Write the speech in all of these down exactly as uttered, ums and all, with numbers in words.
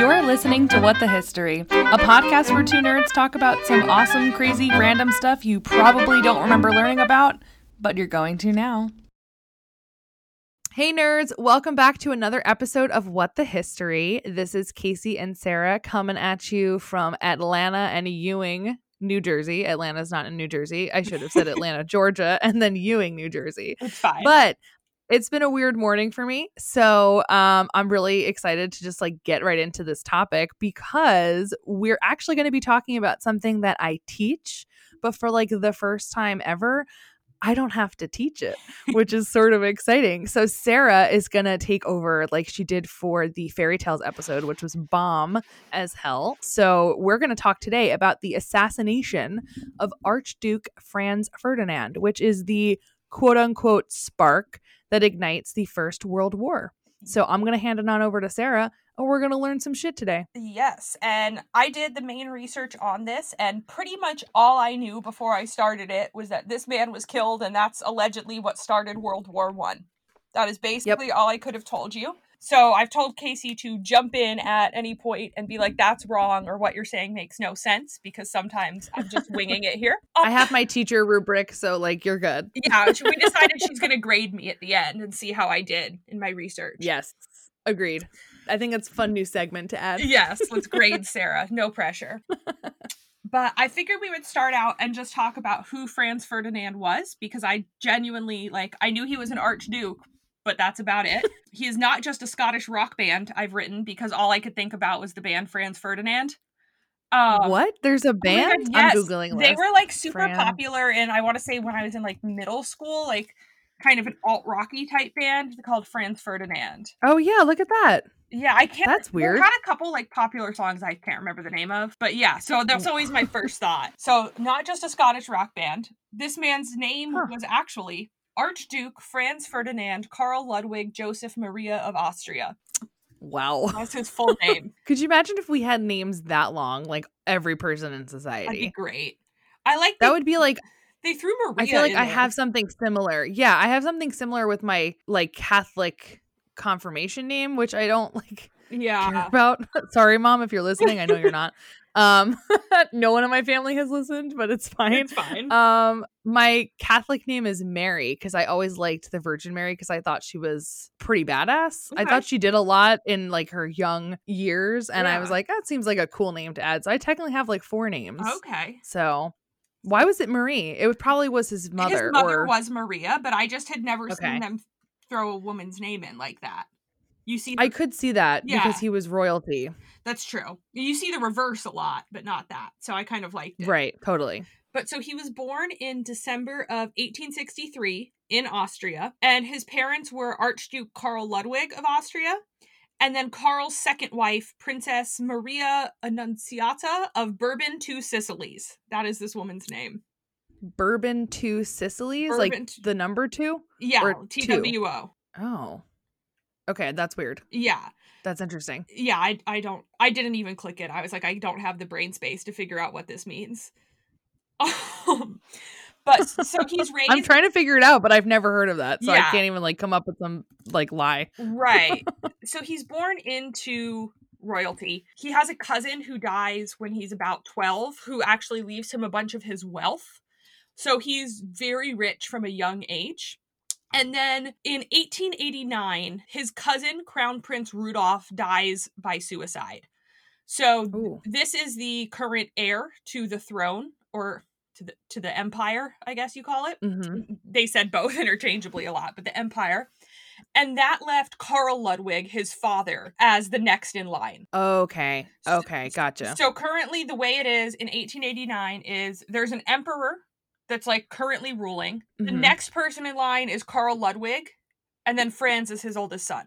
You're listening to What the History, a podcast where two nerds talk about some awesome, crazy, random stuff you probably don't remember learning about, but you're going to now. Hey nerds, welcome back to another episode of What the History. This is Casey and Sarah coming at you from Atlanta and Ewing, New Jersey. Atlanta's not in New Jersey. I should have said Atlanta, Georgia, and then Ewing, New Jersey. It's fine. But it's been a weird morning for me, so um, I'm really excited to just like get right into this topic because we're actually going to be talking about something that I teach, but for like the first time ever, I don't have to teach it, which is sort of exciting. So Sarah is going to take over like she did for the fairy tales episode, which was bomb as hell. So we're going to talk today about the assassination of Archduke Franz Ferdinand, which is the quote unquote spark that ignites the First World War. So I'm going to hand it on over to Sarah. Oh, we're going to learn some shit today. Yes. And I did the main research on this, and pretty much all I knew before I started it was that this man was killed, and that's allegedly what started World War One. That is basically yep. all I could have told you. So I've told Casey to jump in at any point and be like, that's wrong, or what you're saying makes no sense, because sometimes I'm just winging it here. Oh. I have my teacher rubric, so like, you're good. Yeah, we decided she's going to grade me at the end and see how I did in my research. Yes, agreed. I think it's a fun new segment to add. Yes, let's grade Sarah. No pressure. But I figured we would start out and just talk about who Franz Ferdinand was, because I genuinely, like, I knew he was an archduke, but that's about it. He is not just a Scottish rock band I've written, because all I could think about was the band Franz Ferdinand. Um, what? There's a band? Oh yes. I'm Googling this. They were like super Franz. popular, and I want to say when I was in like middle school, like kind of an alt-rocky type band called Franz Ferdinand. Oh yeah, look at that. Yeah, I can't. That's weird. Had a couple like popular songs I can't remember the name of, but yeah. So that's always my first thought. So not just a Scottish rock band. This man's name huh. was actually Archduke Franz Ferdinand Karl Ludwig Joseph Maria of Austria. Wow. That's his full name. Could you imagine if we had names that long, like every person in society? That'd be great. I like that. That would be like, they threw Maria. I feel like in I there. have something similar. Yeah, I have something similar with my like Catholic confirmation name, which I don't like yeah. care about. Sorry, Mom, if you're listening. I know you're not. Um, no one in my family has listened, but it's fine. It's fine. Um, my Catholic name is Mary, because I always liked the Virgin Mary because I thought she was pretty badass. Okay. I thought she did a lot in like her young years, and yeah. I was like, that seems like a cool name to add. So I technically have like four names. Okay. So why was it Marie? It probably was his mother. His mother or... was Maria, but I just had never okay. seen them throw a woman's name in like that. You see, the- I could see that yeah. because he was royalty. That's true. You see the reverse a lot, but not that. So I kind of liked it. Right, totally. But so he was born in December of eighteen sixty-three in Austria, and his parents were Archduke Karl Ludwig of Austria, and then Karl's second wife, Princess Maria Annunziata of Bourbon to Sicilies. That is this woman's name. Bourbon to Sicilies, Bourbon like t- the number two. Yeah, or T W O. Oh. Okay, that's weird. Yeah. That's interesting. Yeah, I I don't I didn't even click it. I was like, I don't have the brain space to figure out what this means. Um, but so he's raised I'm trying to figure it out, but I've never heard of that. So yeah. I can't even like come up with some like lie. Right. So he's born into royalty. He has a cousin who dies when he's about twelve, who actually leaves him a bunch of his wealth. So he's very rich from a young age. And then in eighteen eighty-nine, his cousin, Crown Prince Rudolf, dies by suicide. So Ooh. this is the current heir to the throne, or to the to the empire, I guess you call it. Mm-hmm. They said both interchangeably a lot, but the empire. And that left Karl Ludwig, his father, as the next in line. Okay. Okay. Gotcha. So currently the way it is in eighteen eighty-nine is there's an emperor that's like currently ruling. The mm-hmm. next person in line is Karl Ludwig, and then Franz is his oldest son.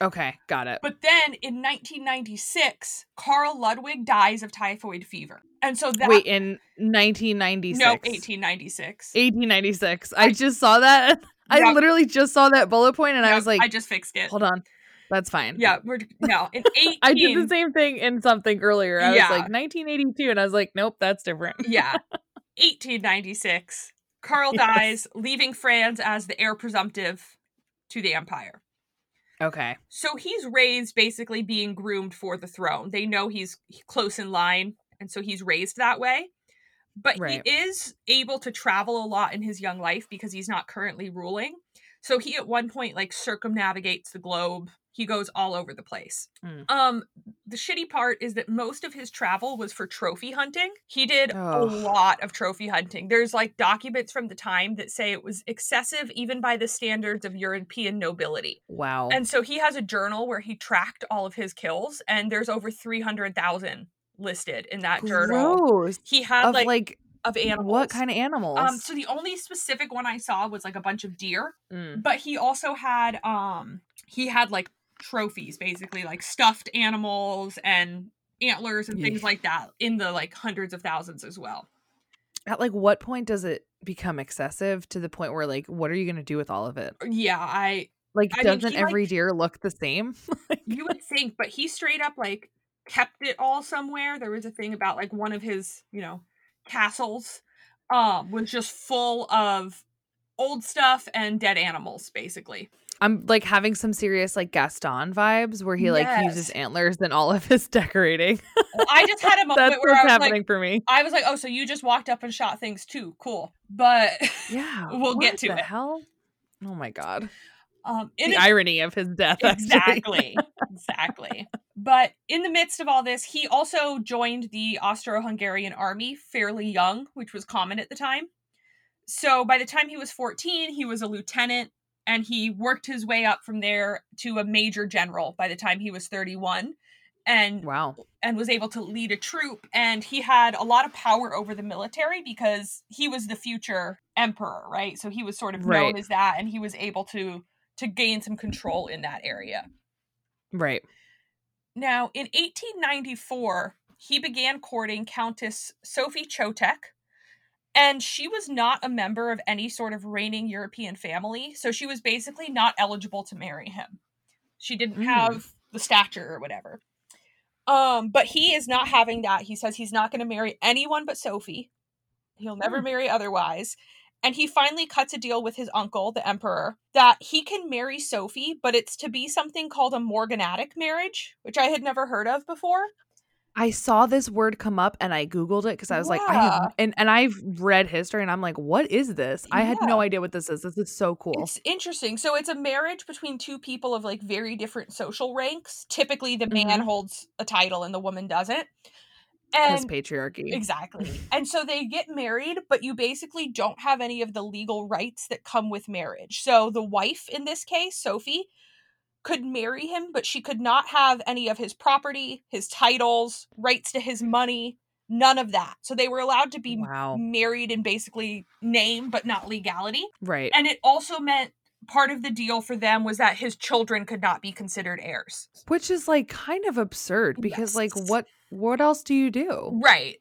Okay, got it. But then in nineteen ninety-six, Karl Ludwig dies of typhoid fever. And so that Wait, in nineteen ninety-six. No, eighteen ninety-six. eighteen ninety-six. I, I just saw that. I yep. literally just saw that bullet point and yep, I was like, I just fixed it. Hold on. That's fine. Yeah, we're no in eighteen. I did the same thing in something earlier. I yeah. was like nineteen eighty-two and I was like, nope, that's different. Yeah. eighteen ninety-six, Karl yes. dies, leaving Franz as the heir presumptive to the empire. Okay. So he's raised basically being groomed for the throne. They know he's close in line, and so he's raised that way. But right. he is able to travel a lot in his young life because he's not currently ruling. So he at one point like circumnavigates the globe. He goes all over the place. Mm. Um, the shitty part is that most of his travel was for trophy hunting. He did oh. a lot of trophy hunting. There's like documents from the time that say it was excessive even by the standards of European nobility. Wow. And so he has a journal where he tracked all of his kills, and there's over three hundred thousand listed in that journal. Gross. He had of, like, like of animals. What kind of animals? Um, so the only specific one I saw was like a bunch of deer, mm. but he also had um he had like trophies, basically like stuffed animals and antlers and things yeah. like that in the like hundreds of thousands as well. At like what point does it become excessive to the point where like what are you going to do with all of it? Yeah, I like I doesn't mean, he, every like, deer look the same? You would think, but he straight up like kept it all somewhere. There was a thing about like one of his, you know, castles um was just full of old stuff and dead animals basically. I'm like having some serious like Gaston vibes where he like yes. uses antlers in all of his decorating. Well, I just had a moment That's where what's I was happening like, for me. I was like, oh, so you just walked up and shot things too. Cool. But yeah, we'll get to the it. Hell? Oh my God. Um, the is, irony of his death. Exactly. Exactly. But in the midst of all this, he also joined the Austro-Hungarian army fairly young, which was common at the time. So by the time he was fourteen, he was a lieutenant. And he worked his way up from there to a major general by the time he was thirty-one and wow. and was able to lead a troop. And he had a lot of power over the military because he was the future emperor, right? So he was sort of right. known as that, and he was able to, to gain some control in that area. Right. Now, in eighteen ninety-four, he began courting Countess Sophie Chotek. And she was not a member of any sort of reigning European family, so she was basically not eligible to marry him. She didn't mm. have the stature or whatever. Um, but he is not having that. He says he's not going to marry anyone but Sophie. He'll never mm. marry otherwise. And he finally cuts a deal with his uncle, the emperor, that he can marry Sophie, but it's to be something called a morganatic marriage, which I had never heard of before. I saw this word come up and I Googled it because I was yeah. like, I have, and, and I've read history and I'm like, what is this? I yeah. had no idea what this is. This is so cool. It's interesting. So it's a marriage between two people of like very different social ranks. Typically the man mm-hmm. holds a title and the woman doesn't. And it's patriarchy. Exactly. And so they get married, but you basically don't have any of the legal rights that come with marriage. So the wife in this case, Sophie, could marry him, but she could not have any of his property, his titles, rights to his money, none of that. So they were allowed to be wow. married in basically name, but not legality. Right. And it also meant part of the deal for them was that his children could not be considered heirs. Which is like kind of absurd because yes. like what what else do you do? Right.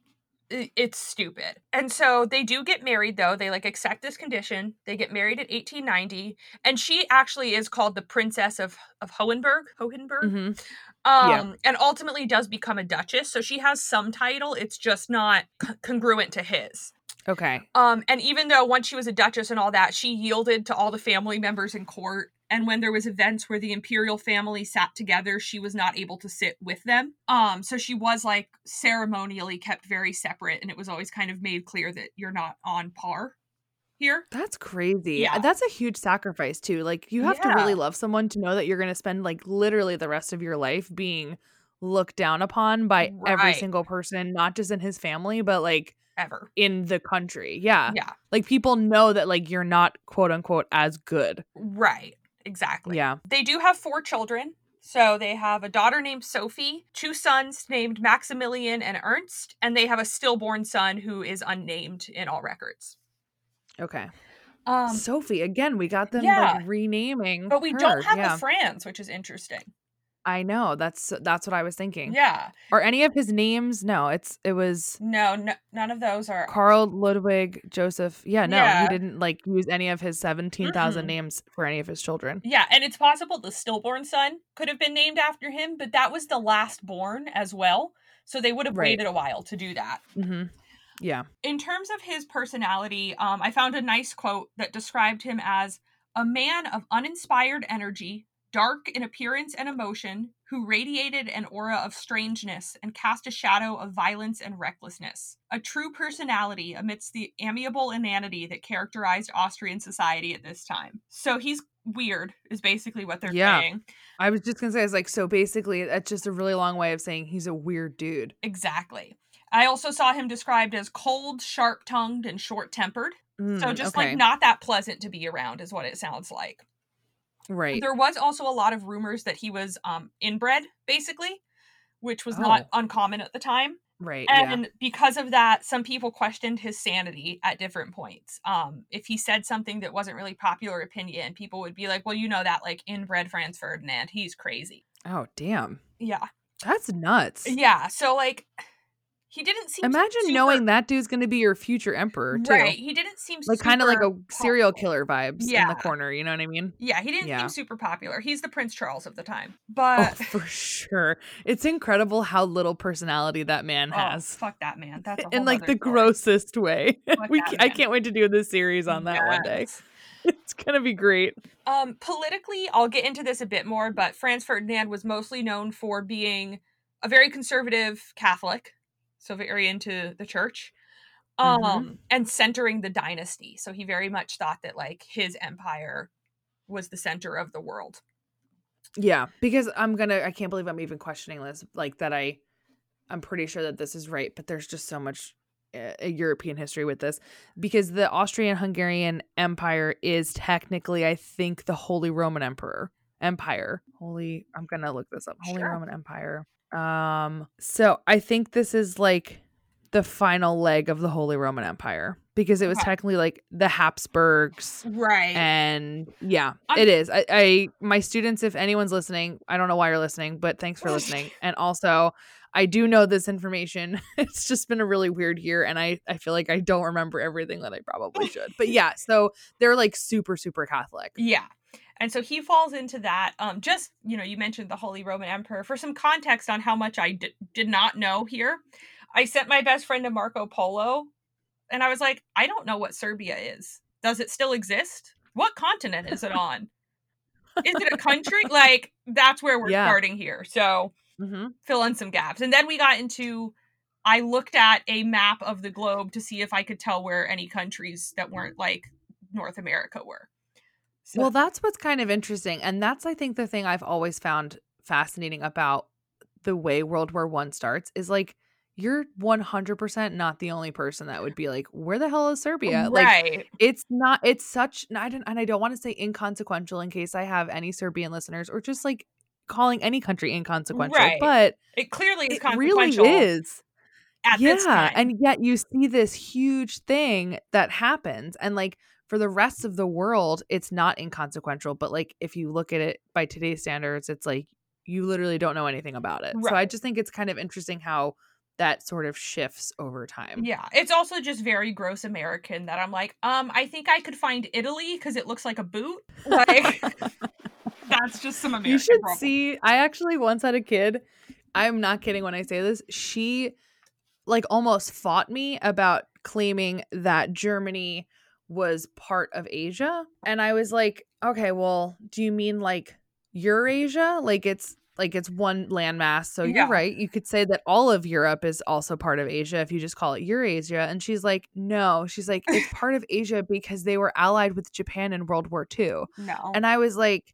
It's stupid. And so they do get married, though. They like accept this condition. They get married in eighteen ninety, and she actually is called the Princess of of Hohenberg. Hohenberg, mm-hmm. um, yeah. and ultimately does become a duchess. So she has some title. It's just not c- congruent to his. Okay. Um, and even though once she was a duchess and all that, she yielded to all the family members in court. And when there was events where the imperial family sat together, she was not able to sit with them. Um, so she was like ceremonially kept very separate. And it was always kind of made clear that you're not on par here. That's crazy. Yeah. That's a huge sacrifice too. Like you have yeah. to really love someone to know that you're going to spend like literally the rest of your life being looked down upon by right. every single person, not just in his family, but like ever in the country. Yeah. Yeah. Like people know that like you're not quote unquote as good. Right. Exactly. Yeah. They do have four children. So they have a daughter named Sophie, two sons named Maximilian and Ernst, and they have a stillborn son who is unnamed in all records. Okay. Um, Sophie, again, we got them yeah. like renaming. But we her. don't have yeah. the Franz, which is interesting. I know. That's that's what I was thinking. Yeah. Are any of his names? No, it's it was. No, no none of those are. Carl, Ludwig, Joseph. Yeah, no, yeah. he didn't like use any of his seventeen thousand mm-hmm. names for any of his children. Yeah, and it's possible the stillborn son could have been named after him, but that was the last born as well. So they would have right. waited a while to do that. Mm-hmm. Yeah. In terms of his personality, um, I found a nice quote that described him as a man of uninspired energy, dark in appearance and emotion, who radiated an aura of strangeness and cast a shadow of violence and recklessness. A true personality amidst the amiable inanity that characterized Austrian society at this time. So he's weird, is basically what they're yeah. saying. I was just going to say, I was like, so basically, that's just a really long way of saying he's a weird dude. Exactly. I also saw him described as cold, sharp-tongued, and short-tempered. Mm, so just okay. like not that pleasant to be around is what it sounds like. Right. There was also a lot of rumors that he was um, inbred, basically, which was oh. not uncommon at the time. Right. And yeah. because of that, some people questioned his sanity at different points. Um, if he said something that wasn't really popular opinion, people would be like, well, you know that, like, inbred Franz Ferdinand, he's crazy. Oh, damn. Yeah. That's nuts. Yeah. So, like... He didn't seem Imagine super... knowing that dude's going to be your future emperor, too. Right. He didn't seem like super kind of like a serial killer vibes yeah. in the corner. You know what I mean? Yeah. He didn't yeah. seem super popular. He's the Prince Charles of the time. But oh, for sure. It's incredible how little personality that man has. Oh, fuck that man. That's a whole in like the story. Grossest way. we I can't wait to do this series on that yes. one day. It's going to be great. Um, politically, I'll get into this a bit more, but Franz Ferdinand was mostly known for being a very conservative Catholic. So very into the church um, mm-hmm. and centering the dynasty. So he very much thought that like his empire was the center of the world. Yeah, because I'm going to I can't believe I'm even questioning this like that. I I'm pretty sure that this is right. But there's just so much uh, European history with this, because the Austro-Hungarian Empire is technically, I think, the Holy Roman Emperor Empire. Holy. I'm going to look this up. Holy sure. Roman Empire. Um, so I think this is like the final leg of the Holy Roman Empire, because it was okay. technically like the Habsburgs. Right. And yeah, I'm- it is. I, I, my students, if anyone's listening, I don't know why you're listening, but thanks for listening. And also I do know this information. It's just been a really weird year. And I, I feel like I don't remember everything that I probably should, but yeah, so they're like super, super Catholic. Yeah. And so he falls into that. Um, just, you know, you mentioned the Holy Roman Emperor. For some context on how much I d- did not know here, I sent my best friend to Marco Polo, and I was like, I don't know what Serbia is. Does it still exist? What continent is it on? Is it a country? Like, that's where we're yeah. starting here. So mm-hmm. fill in some gaps. And then we got into, I looked at a map of the globe to see if I could tell where any countries that weren't like North America were. So. Well, that's what's kind of interesting. And that's, I think, the thing I've always found fascinating about the way World War One starts is like, you're one hundred percent not the only person that would be like, where the hell is Serbia? Right. Like, it's not, it's such, and I don't, and I don't want to say inconsequential in case I have any Serbian listeners or just like calling any country inconsequential, right. but it clearly is it consequential. Really is. At yeah. this time. And yet you see this huge thing that happens. And like, for the rest of the world, it's not inconsequential. But like, if you look at it by today's standards, it's like you literally don't know anything about it. Right. So I just think it's kind of interesting how that sort of shifts over time. Yeah. It's also just very gross American that I'm like, um, I think I could find Italy because it looks like a boot. Like, that's just some American. You should problem. See. I actually once had a kid. I'm not kidding when I say this. She like almost fought me about claiming that Germany was part of Asia. And I was like, okay, well, do you mean like Eurasia? Like it's like it's one landmass. So yeah. you're right. You could say that all of Europe is also part of Asia if you just call it Eurasia. And she's like, no, she's like, it's part of Asia because they were allied with Japan in World War Two. No. And I was like,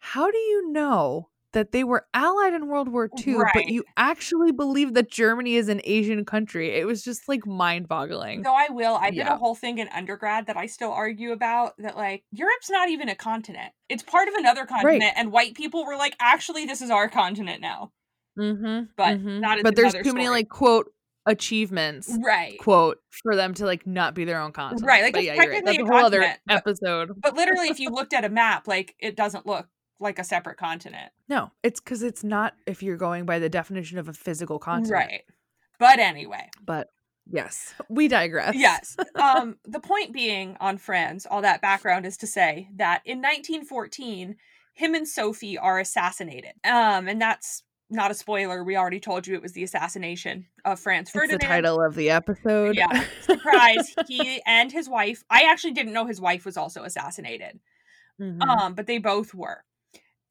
how do you know that they were allied in World War Two, right. but you actually believe that Germany is an Asian country? It was just like mind-boggling. No, I will. I yeah. did a whole thing in undergrad that I still argue about that, like, Europe's not even a continent. It's part of another continent, right. and white people were like, actually, this is our continent now. Mm-hmm. But mm-hmm. not. But there's too story. Many, like, quote, achievements, right. quote, for them to, like, not be their own continent. Right, like, but, it's yeah, technically right. That's a, a whole other episode. But, but literally, if you looked at a map, like, it doesn't look like a separate continent. No, it's because it's not if you're going by the definition of a physical continent. Right. But anyway. But yes, we digress. Yes. Um, the point being on Franz, all that background is to say that in nineteen fourteen, him and Sophie are assassinated. Um, and that's not a spoiler. We already told you it was the assassination of Franz Ferdinand. It's the title of the episode. Yeah. Surprise. He and his wife. I actually didn't know his wife was also assassinated. Mm-hmm. Um, but they both were.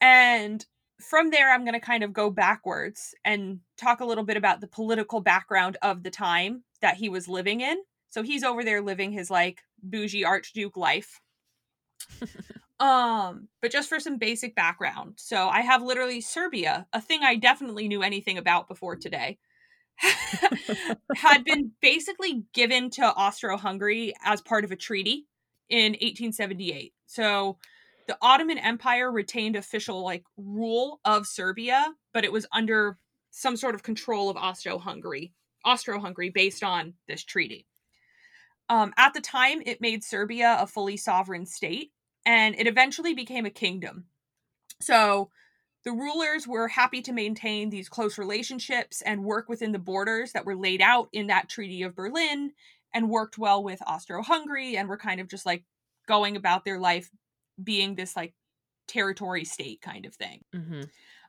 And from there, I'm going to kind of go backwards and talk a little bit about the political background of the time that he was living in. So he's over there living his like bougie Archduke life. Um, but just for some basic background. So I have literally Serbia, a thing I definitely knew anything about before today, had been basically given to Austro-Hungary as part of a treaty in eighteen seventy-eight. So the Ottoman Empire retained official like rule of Serbia, but it was under some sort of control of Austro-Hungary, Austro-Hungary based on this treaty. Um, at the time, it made Serbia a fully sovereign state, and it eventually became a kingdom. So the rulers were happy to maintain these close relationships and work within the borders that were laid out in that Treaty of Berlin, and worked well with Austro-Hungary, and were kind of just like going about their life being this like territory state kind of thing. Mm-hmm.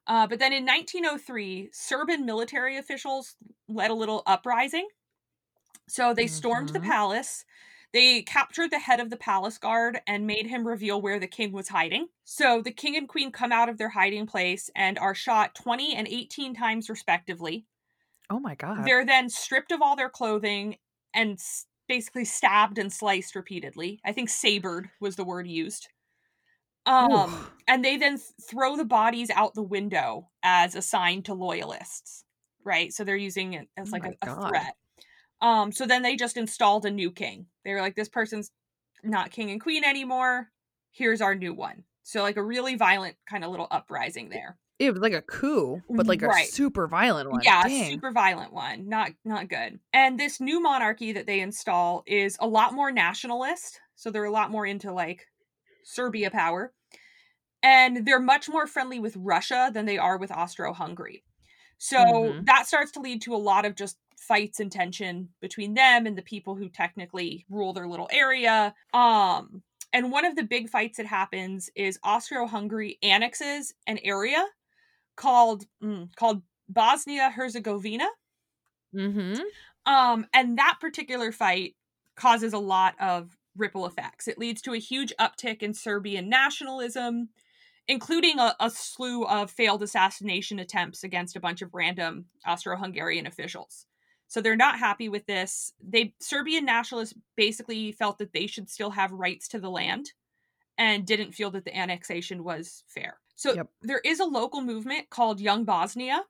Uh, but then in nineteen oh three, Serbian military officials led a little uprising. So they stormed mm-hmm. the palace. They captured the head of the palace guard and made him reveal where the king was hiding. So the king and queen come out of their hiding place and are shot twenty and eighteen times respectively. Oh my God. They're then stripped of all their clothing and basically stabbed and sliced repeatedly. I think sabered was the word used. Um, Oof. And they then th- throw the bodies out the window as a sign to loyalists, right? So they're using it as oh like a, a threat. Um, so then they just installed a new king. They were like, this person's not king and queen anymore. Here's our new one. So like a really violent kind of little uprising there. It was like a coup, but like right. a super violent one. Yeah, Dang. super violent one. Not not good. And this new monarchy that they install is a lot more nationalist. So they're a lot more into like Serbia power. And they're much more friendly with Russia than they are with Austro-Hungary. So mm-hmm. that starts to lead to a lot of just fights and tension between them and the people who technically rule their little area. Um, and one of the big fights that happens is Austro-Hungary annexes an area called mm, called Bosnia-Herzegovina. Mm-hmm. Um, and that particular fight causes a lot of ripple effects. It leads to a huge uptick in Serbian nationalism, including a, a slew of failed assassination attempts against a bunch of random Austro-Hungarian officials. So they're not happy with this. They Serbian nationalists basically felt that they should still have rights to the land and didn't feel that the annexation was fair. So yep. there is a local movement called Young Bosnia,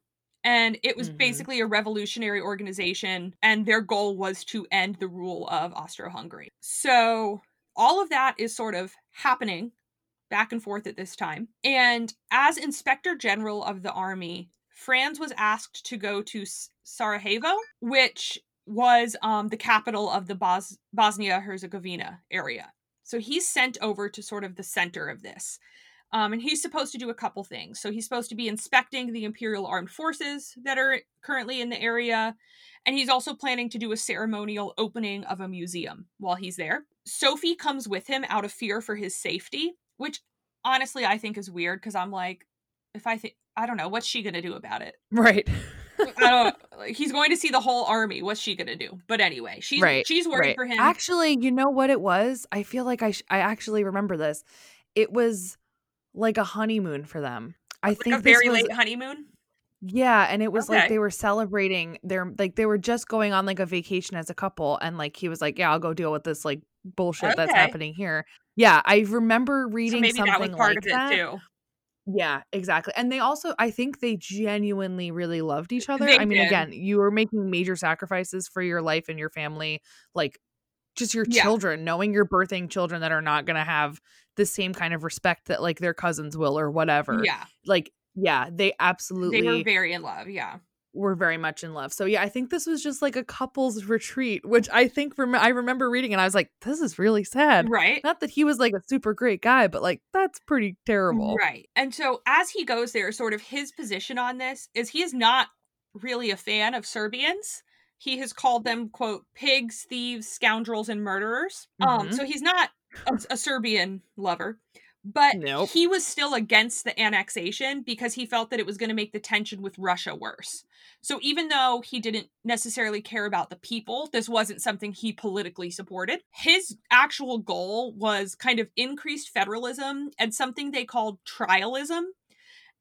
and it was mm-hmm. basically a revolutionary organization, and their goal was to end the rule of Austro-Hungary. So all of that is sort of happening back and forth at this time. And as Inspector General of the Army, Franz was asked to go to Sarajevo, which was um, the capital of the Bos- Bosnia-Herzegovina area. So he's sent over to sort of the center of this. Um, and he's supposed to do a couple things. So he's supposed to be inspecting the Imperial Armed Forces that are currently in the area. And he's also planning to do a ceremonial opening of a museum while he's there. Sophie comes with him out of fear for his safety, which honestly I think is weird, because I'm like, if I think, I don't know, what's she going to do about it? Right. I don't, like, he's going to see the whole army. What's she going to do? But anyway, she's, right, she's worried right. for him. Actually, you know what it was? I feel like I sh- I actually remember this. It was like a honeymoon for them. I like think a very was, late honeymoon. Yeah, and it was okay. like they were celebrating their like they were just going on like a vacation as a couple, and like he was like, "Yeah, I'll go deal with this like bullshit okay. that's happening here." Yeah, I remember reading so maybe something that was part like of it that. Too. Yeah, exactly. And they also, I think they genuinely really loved each other. They I mean, did. Again, you were making major sacrifices for your life and your family, like just your yeah. children, knowing you're birthing children that are not going to have the same kind of respect that like their cousins will or whatever. Yeah. Like, yeah, they absolutely. They were very in love. Yeah. Were very much in love. So yeah, I think this was just like a couple's retreat, which I think rem- I remember reading and I was like, this is really sad. Right. Not that he was like a super great guy, but like, that's pretty terrible. Right. And so as he goes there, sort of his position on this is he is not really a fan of Serbians. He has called them, quote, pigs, thieves, scoundrels, and murderers. Mm-hmm. Um, so he's not a, a Serbian lover, but nope. he was still against the annexation because he felt that it was going to make the tension with Russia worse. So even though he didn't necessarily care about the people, this wasn't something he politically supported. His actual goal was kind of increased federalism and something they called trialism,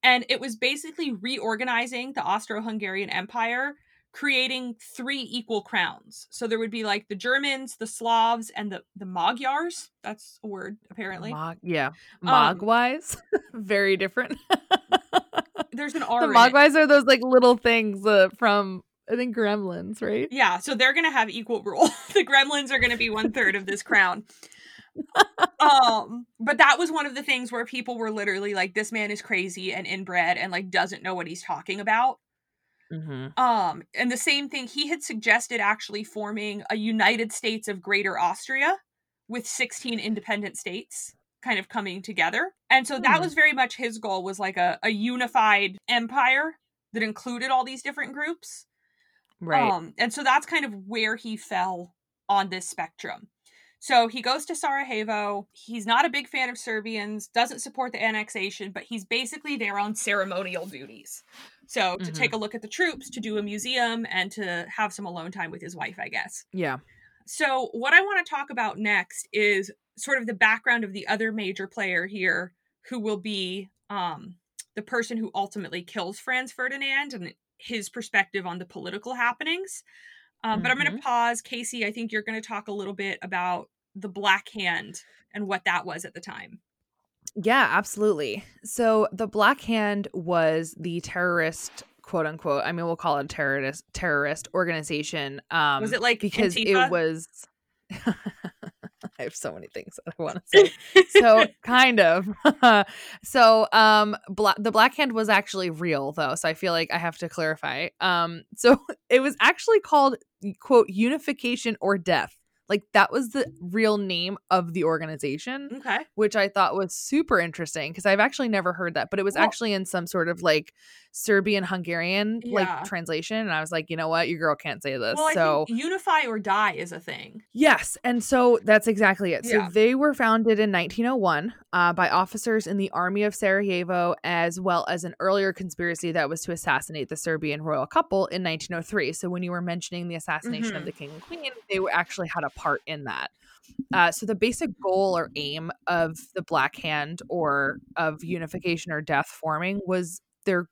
And it was basically reorganizing the Austro-Hungarian Empire, creating three equal crowns. So there would be like the Germans, the Slavs, and the, the Magyars. That's a word, apparently. Mag- yeah. Mogwais. Um, very different. There's an R. The Mogwais are those like little things uh, from, I think, Gremlins, right? Yeah. So they're going to have equal rule. The Gremlins are going to be one third of this crown. um but that was one of the things where people were literally like, this man is crazy and inbred and like doesn't know what he's talking about. Mm-hmm. um and the same thing, he had suggested actually forming a United States of Greater Austria with sixteen independent states kind of coming together. And so mm-hmm. that was very much his goal, was like a, a unified empire that included all these different groups, right? Um, and so that's kind of where he fell on this spectrum. So he goes to Sarajevo. He's not a big fan of Serbians, doesn't support the annexation, but he's basically there on ceremonial duties. So to mm-hmm. take a look at the troops, to do a museum, and to have some alone time with his wife, I guess. Yeah. So what I want to talk about next is sort of the background of the other major player here, who will be um, the person who ultimately kills Franz Ferdinand and his perspective on the political happenings. Um, but I'm going to pause. Casey, I think you're going to talk a little bit about the Black Hand and what that was at the time. Yeah, absolutely. So the Black Hand was the terrorist, quote unquote. I mean, we'll call it a terrorist terrorist organization. Um, was it like because Antifa? It was. I have so many things that I want to say. So kind of. so um, Bla- the Black Hand was actually real, though. So I feel like I have to clarify. Um, so it was actually called, quote, Unification or Death. Like, that was the real name of the organization. Okay. Which I thought was super interesting because I've actually never heard that. But it was well, actually in some sort of like Serbian-Hungarian yeah. like translation. And I was like, you know what? Your girl can't say this. Well, so I think unify or die is a thing. Yes. And so that's exactly it. Yeah. So they were founded in nineteen oh one uh, by officers in the army of Sarajevo, as well as an earlier conspiracy that was to assassinate the Serbian royal couple in nineteen oh three. So when you were mentioning the assassination mm-hmm. of the king and queen, they were actually had a part in that. Uh, so the basic goal or aim of the Black Hand or of Unification or Death forming was their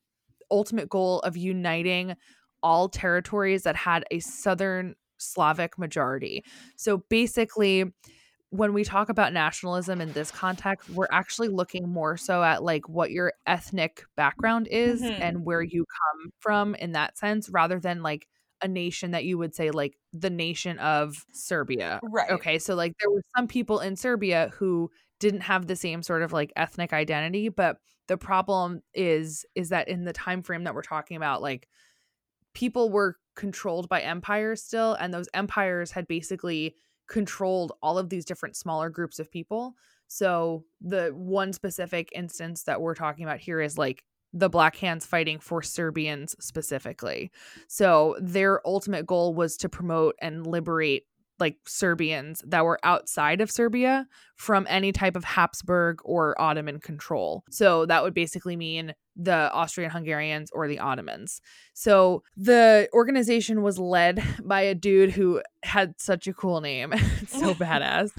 ultimate goal of uniting all territories that had a southern Slavic majority. So basically, when we talk about nationalism in this context, we're actually looking more so at like what your ethnic background is mm-hmm. and where you come from in that sense, rather than like a nation that you would say like the nation of Serbia. Right. Okay. So like there were some people in Serbia who didn't have the same sort of like ethnic identity, but the problem is, is that in the time frame that we're talking about, like people were controlled by empires still. And those empires had basically controlled all of these different smaller groups of people. So the one specific instance that we're talking about here is like the Black Hands fighting for Serbians specifically. So their ultimate goal was to promote and liberate like Serbians that were outside of Serbia from any type of Habsburg or Ottoman control. So that would basically mean the Austrian-Hungarians or the Ottomans. So the organization was led by a dude who had such a cool name. It's so badass.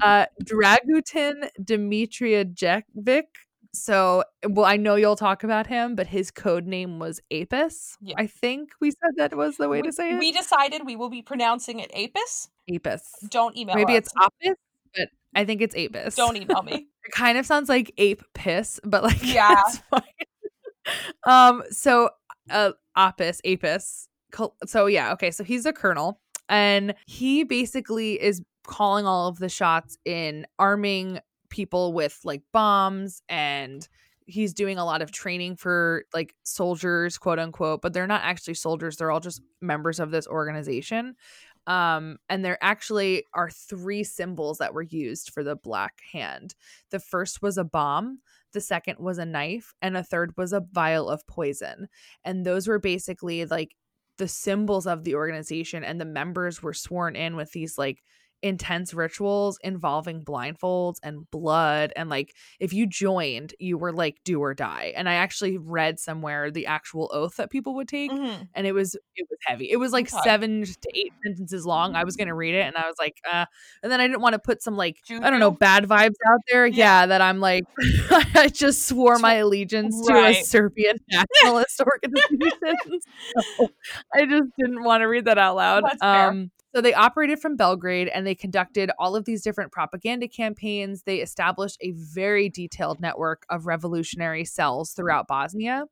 Uh, Dragutin Dimitrijevic. So, well, I know you'll talk about him, but his code name was Apis. Yeah. I think we said that was the way we, to say it. We decided we will be pronouncing it Apis. Apis. Don't email me. Maybe us. It's Apis, but I think it's Apis. Don't email me. It kind of sounds like ape piss, but like, yeah. um. So, uh, Apis, Apis. So, yeah. Okay. So he's a colonel, and he basically is calling all of the shots in arming people with like bombs, and he's doing a lot of training for like soldiers, quote unquote, but they're not actually soldiers. They're all just members of this organization. Um, and there actually are three symbols that were used for the Black Hand. The first was a bomb. The second was a knife, and a third was a vial of poison. And those were basically like the symbols of the organization, and the members were sworn in with these like intense rituals involving blindfolds and blood, and like if you joined you were like do or die. And I actually read somewhere the actual oath that people would take, mm-hmm. and it was it was heavy. It was like God. seven to eight sentences long. I was gonna read it and I was like uh and then I didn't want to put some like June. I don't know bad vibes out there, yeah, yeah that I'm like I just swore my allegiance right. to a Serbian nationalist organization. So I just didn't want to read that out loud. That's um fair. So they operated from Belgrade and they conducted all of these different propaganda campaigns. They established a very detailed network of revolutionary cells throughout Bosnia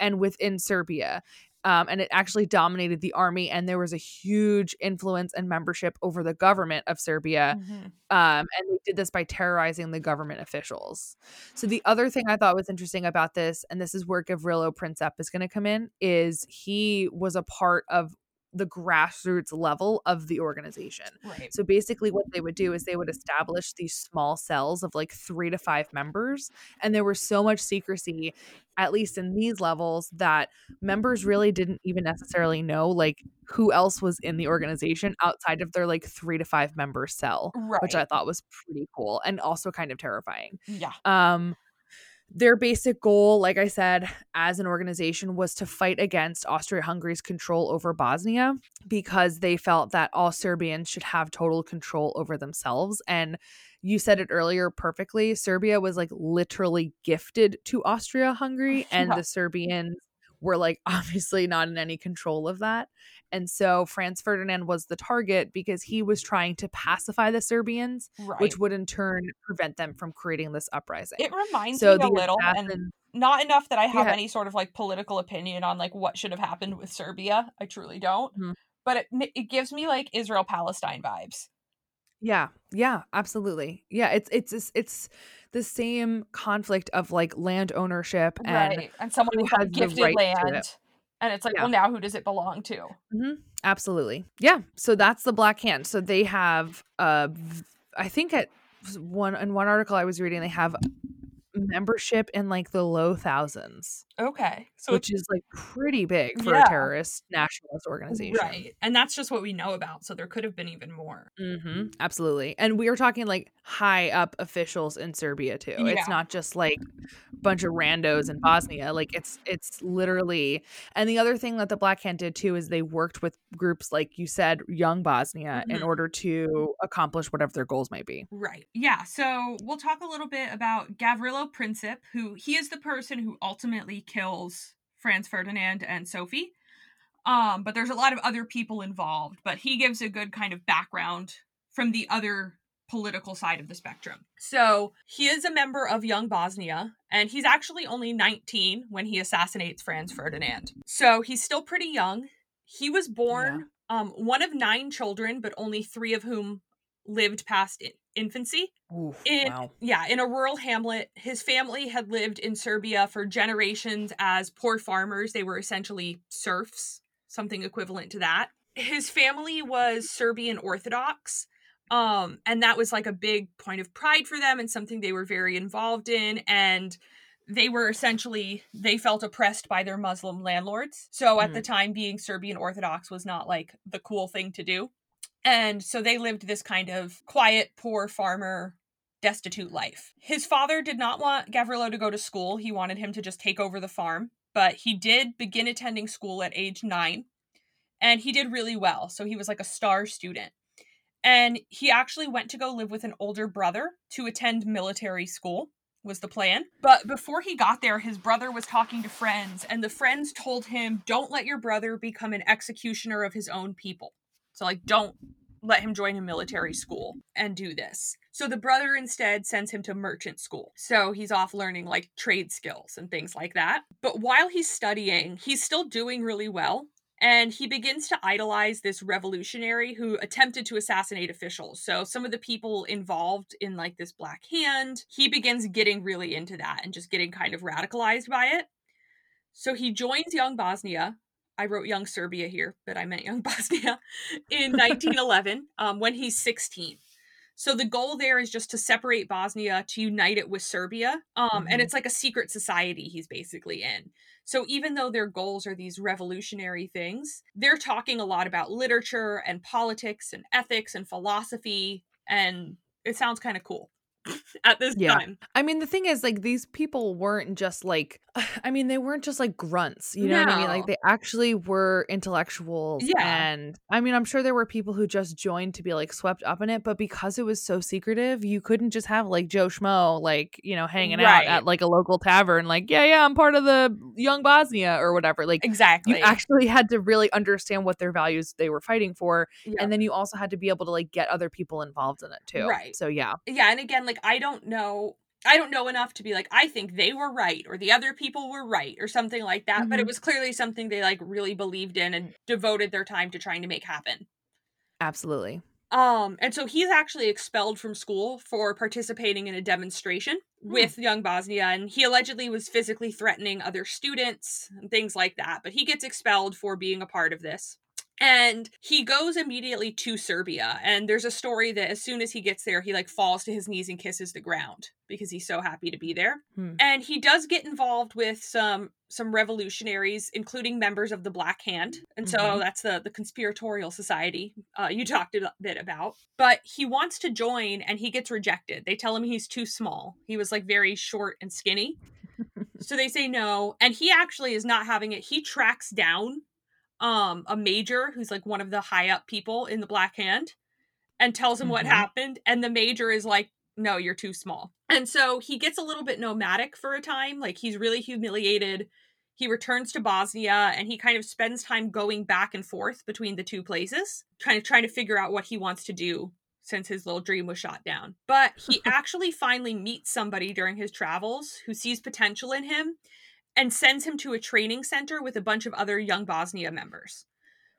and within Serbia. Um, and it actually dominated the army, and there was a huge influence and membership over the government of Serbia. Mm-hmm. Um, and they did this by terrorizing the government officials. So the other thing I thought was interesting about this, and this is where Gavrilo Princip is going to come in, is he was a part of the grassroots level of the organization. Right. So basically what they would do is they would establish these small cells of like three to five members. And there was so much secrecy, at least in these levels, that members really didn't even necessarily know like who else was in the organization outside of their like three to five member cell, right. which I thought was pretty cool and also kind of terrifying. Yeah. Um, Their basic goal, like I said, as an organization was to fight against Austria-Hungary's control over Bosnia, because they felt that all Serbians should have total control over themselves. And you said it earlier perfectly. Serbia was like literally gifted to Austria-Hungary, and yeah. the Serbians were like obviously not in any control of that. And so Franz Ferdinand was the target because he was trying to pacify the Serbians, right. which would in turn prevent them from creating this uprising. It reminds so me a little, assassins, and not enough that I have yeah. any sort of like political opinion on like what should have happened with Serbia. I truly don't. Mm-hmm. But it, it gives me like Israel-Palestine vibes. Yeah. Yeah, absolutely. Yeah. It's, it's, it's the same conflict of like land ownership and, right. and someone who has gifted the right land. To it. And it's like, yeah. well, now who does it belong to? Mm-hmm. Absolutely. Yeah. So that's the Black Hand. So they have, uh, I think at one in one article I was reading, they have membership in like the low thousands. Okay. So which is like pretty big for yeah. a terrorist nationalist organization. Right. And that's just what we know about. So there could have been even more. Mm-hmm. Absolutely. And we are talking like high up officials in Serbia too. Yeah. It's not just like a bunch of randos in Bosnia. Like it's, it's literally, and the other thing that the Black Hand did too, is they worked with groups, like you said, Young Bosnia mm-hmm. in order to accomplish whatever their goals might be. Right. Yeah. So we'll talk a little bit about Gavrilo Princip, who he is the person who ultimately kills Franz Ferdinand and Sophie. Um, but there's a lot of other people involved, but he gives a good kind of background from the other political side of the spectrum. So he is a member of Young Bosnia, and he's actually only nineteen when he assassinates Franz Ferdinand. So he's still pretty young. He was born yeah. um, one of nine children, but only three of whom lived past in- infancy. Oof, in, wow. Yeah, in a rural hamlet. His family had lived in Serbia for generations as poor farmers. They were essentially serfs, something equivalent to that. His family was Serbian Orthodox. Um, and that was like a big point of pride for them and something they were very involved in. And they were essentially, they felt oppressed by their Muslim landlords. So at mm. the time, being Serbian Orthodox was not like the cool thing to do. And so they lived this kind of quiet, poor farmer, destitute life. His father did not want Gavrilo to go to school. He wanted him to just take over the farm. But he did begin attending school at age nine. And he did really well. So he was like a star student. And he actually went to go live with an older brother to attend military school, was the plan. But before he got there, his brother was talking to friends, and the friends told him, don't let your brother become an executioner of his own people. So like, don't let him join a military school and do this. So the brother instead sends him to merchant school. So he's off learning like trade skills and things like that. But while he's studying, he's still doing really well. And he begins to idolize this revolutionary who attempted to assassinate officials. So some of the people involved in like this Black Hand, he begins getting really into that and just getting kind of radicalized by it. So he joins Young Bosnia. I wrote Young Serbia here, but I meant Young Bosnia in nineteen eleven um, when he's sixteen. So the goal there is just to separate Bosnia, to unite it with Serbia. Um, mm-hmm. And it's like a secret society he's basically in. So even though their goals are these revolutionary things, they're talking a lot about literature and politics and ethics and philosophy. And it sounds kind of cool at this yeah. time. I mean, the thing is, like, these people weren't just like, I mean, they weren't just like grunts, you know no. what I mean? Like, they actually were intellectuals. Yeah. And I mean, I'm sure there were people who just joined to be like swept up in it, but because it was so secretive, you couldn't just have like Joe Schmo, like, you know, hanging right. out at like a local tavern, like, yeah, yeah, I'm part of the Young Bosnia or whatever. Like, exactly. You actually had to really understand what their values they were fighting for. Yeah. And then you also had to be able to like get other people involved in it too. Right. So, yeah. Yeah. And again, like, Like, I don't know, I don't know enough to be like, I think they were right or the other people were right or something like that. Mm-hmm. But it was clearly something they like really believed in and devoted their time to trying to make happen. Absolutely. Um, and so he's actually expelled from school for participating in a demonstration mm. with Young Bosnia. And he allegedly was physically threatening other students and things like that. But he gets expelled for being a part of this. And he goes immediately to Serbia. And there's a story that as soon as he gets there, he like falls to his knees and kisses the ground because he's so happy to be there. Hmm. And he does get involved with some some revolutionaries, including members of the Black Hand. And so mm-hmm. that's the, the conspiratorial society uh, you talked a bit about. But he wants to join and he gets rejected. They tell him he's too small. He was like very short and skinny. So they say no. And he actually is not having it. He tracks down um a major who's like one of the high up people in the Black Hand and tells him mm-hmm. what happened, and the major is like, no, you're too small. And so he gets a little bit nomadic for a time. Like, he's really humiliated. He returns to Bosnia and he kind of spends time going back and forth between the two places, kind of trying to figure out what he wants to do since his little dream was shot down. But he actually finally meets somebody during his travels who sees potential in him and sends him to a training center with a bunch of other Young Bosnia members.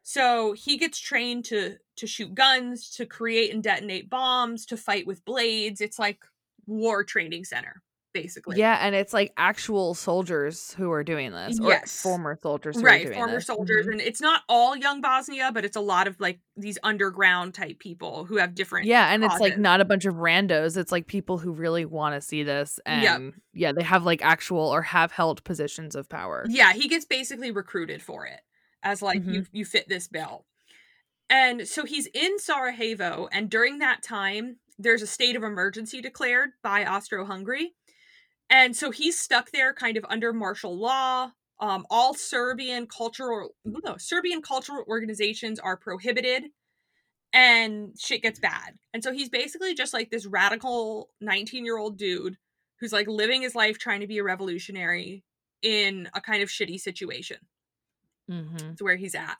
So he gets trained to to shoot guns, to create and detonate bombs, to fight with blades. It's like war training center, basically. Yeah, and it's like actual soldiers who are doing this. Or yes. former soldiers who right, are doing this. Right, former soldiers. Mm-hmm. And it's not all Young Bosnia, but it's a lot of like these underground type people who have different Yeah, and causes. It's like not a bunch of randos. It's like people who really want to see this. And yep. yeah, they have like actual or have held positions of power. Yeah, he gets basically recruited for it as like, mm-hmm. you, you fit this bill. And so he's in Sarajevo. And during that time, there's a state of emergency declared by Austro-Hungary. And so he's stuck there kind of under martial law. Um, all Serbian cultural, no, Serbian cultural organizations are prohibited and shit gets bad. And so he's basically just like this radical nineteen-year-old dude who's like living his life trying to be a revolutionary in a kind of shitty situation. Mm-hmm. That's where he's at.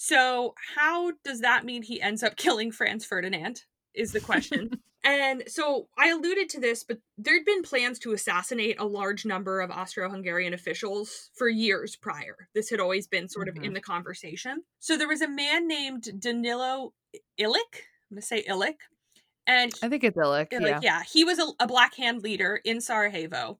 So how does that mean he ends up killing Franz Ferdinand is the question. And so I alluded to this, but there'd been plans to assassinate a large number of Austro-Hungarian officials for years prior. This had always been sort of mm-hmm. in the conversation. So there was a man named Danilo Ilic. I'm going to say Ilic. And he, I think it's Ilic. Ilic yeah. yeah. He was a, a Black Hand leader in Sarajevo.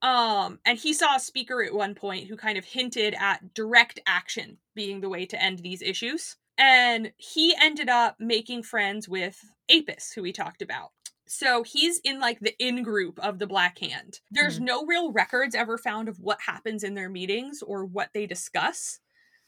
Um, and he saw a speaker at one point who kind of hinted at direct action being the way to end these issues. And he ended up making friends with Apis, who we talked about. So he's in like the in-group of the Black Hand. There's mm-hmm. no real records ever found of what happens in their meetings or what they discuss.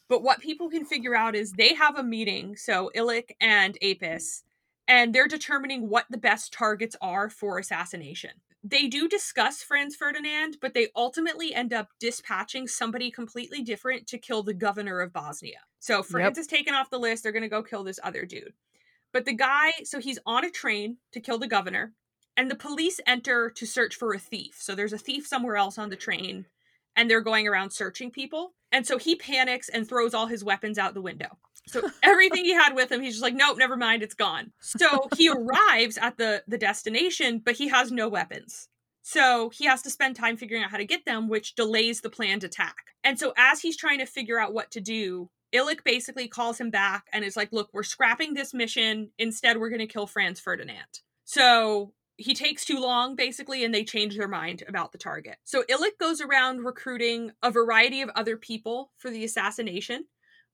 But what people can figure out is they have a meeting, so Ilic and Apis, and they're determining what the best targets are for assassination. They do discuss Franz Ferdinand, but they ultimately end up dispatching somebody completely different to kill the governor of Bosnia. So Franz yep. is taken off the list. They're going to go kill this other dude. But the guy, so he's on a train to kill the governor, and the police enter to search for a thief. So there's a thief somewhere else on the train, and they're going around searching people. And so he panics and throws all his weapons out the window. So everything he had with him, he's just like, nope, never mind, it's gone. So he arrives at the, the destination, but he has no weapons. So he has to spend time figuring out how to get them, which delays the planned attack. And so as he's trying to figure out what to do, Ilic basically calls him back and is like, look, we're scrapping this mission. Instead, we're going to kill Franz Ferdinand. So he takes too long, basically, and they change their mind about the target. So Ilic goes around recruiting a variety of other people for the assassination.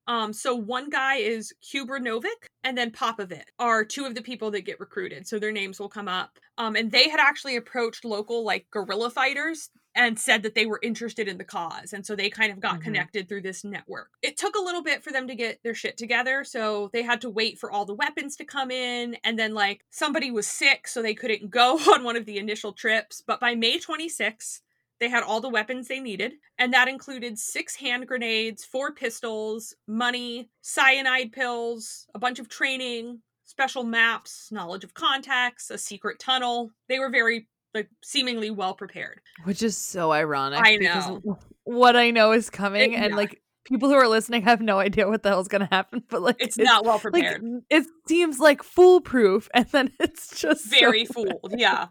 Um, so one guy is Čubrilović and then Popović are two of the people that get recruited. So their names will come up. Um, and they had actually approached local like guerrilla fighters and said that they were interested in the cause. And so they kind of got mm-hmm. connected through this network. It took a little bit for them to get their shit together. So they had to wait for all the weapons to come in. And then like somebody was sick, so they couldn't go on one of the initial trips. But by May twenty-sixth, they had all the weapons they needed, and that included six hand grenades, four pistols, money, cyanide pills, a bunch of training, special maps, knowledge of contacts, a secret tunnel. They were very, like, seemingly well prepared. Which is so ironic. I know. Because what I know is coming, it, and, yeah. like, people who are listening have no idea what the hell's going to happen, but, like... It's, it's not well prepared. Like, it seems, like, foolproof, and then it's just Very so fooled, bad. yeah.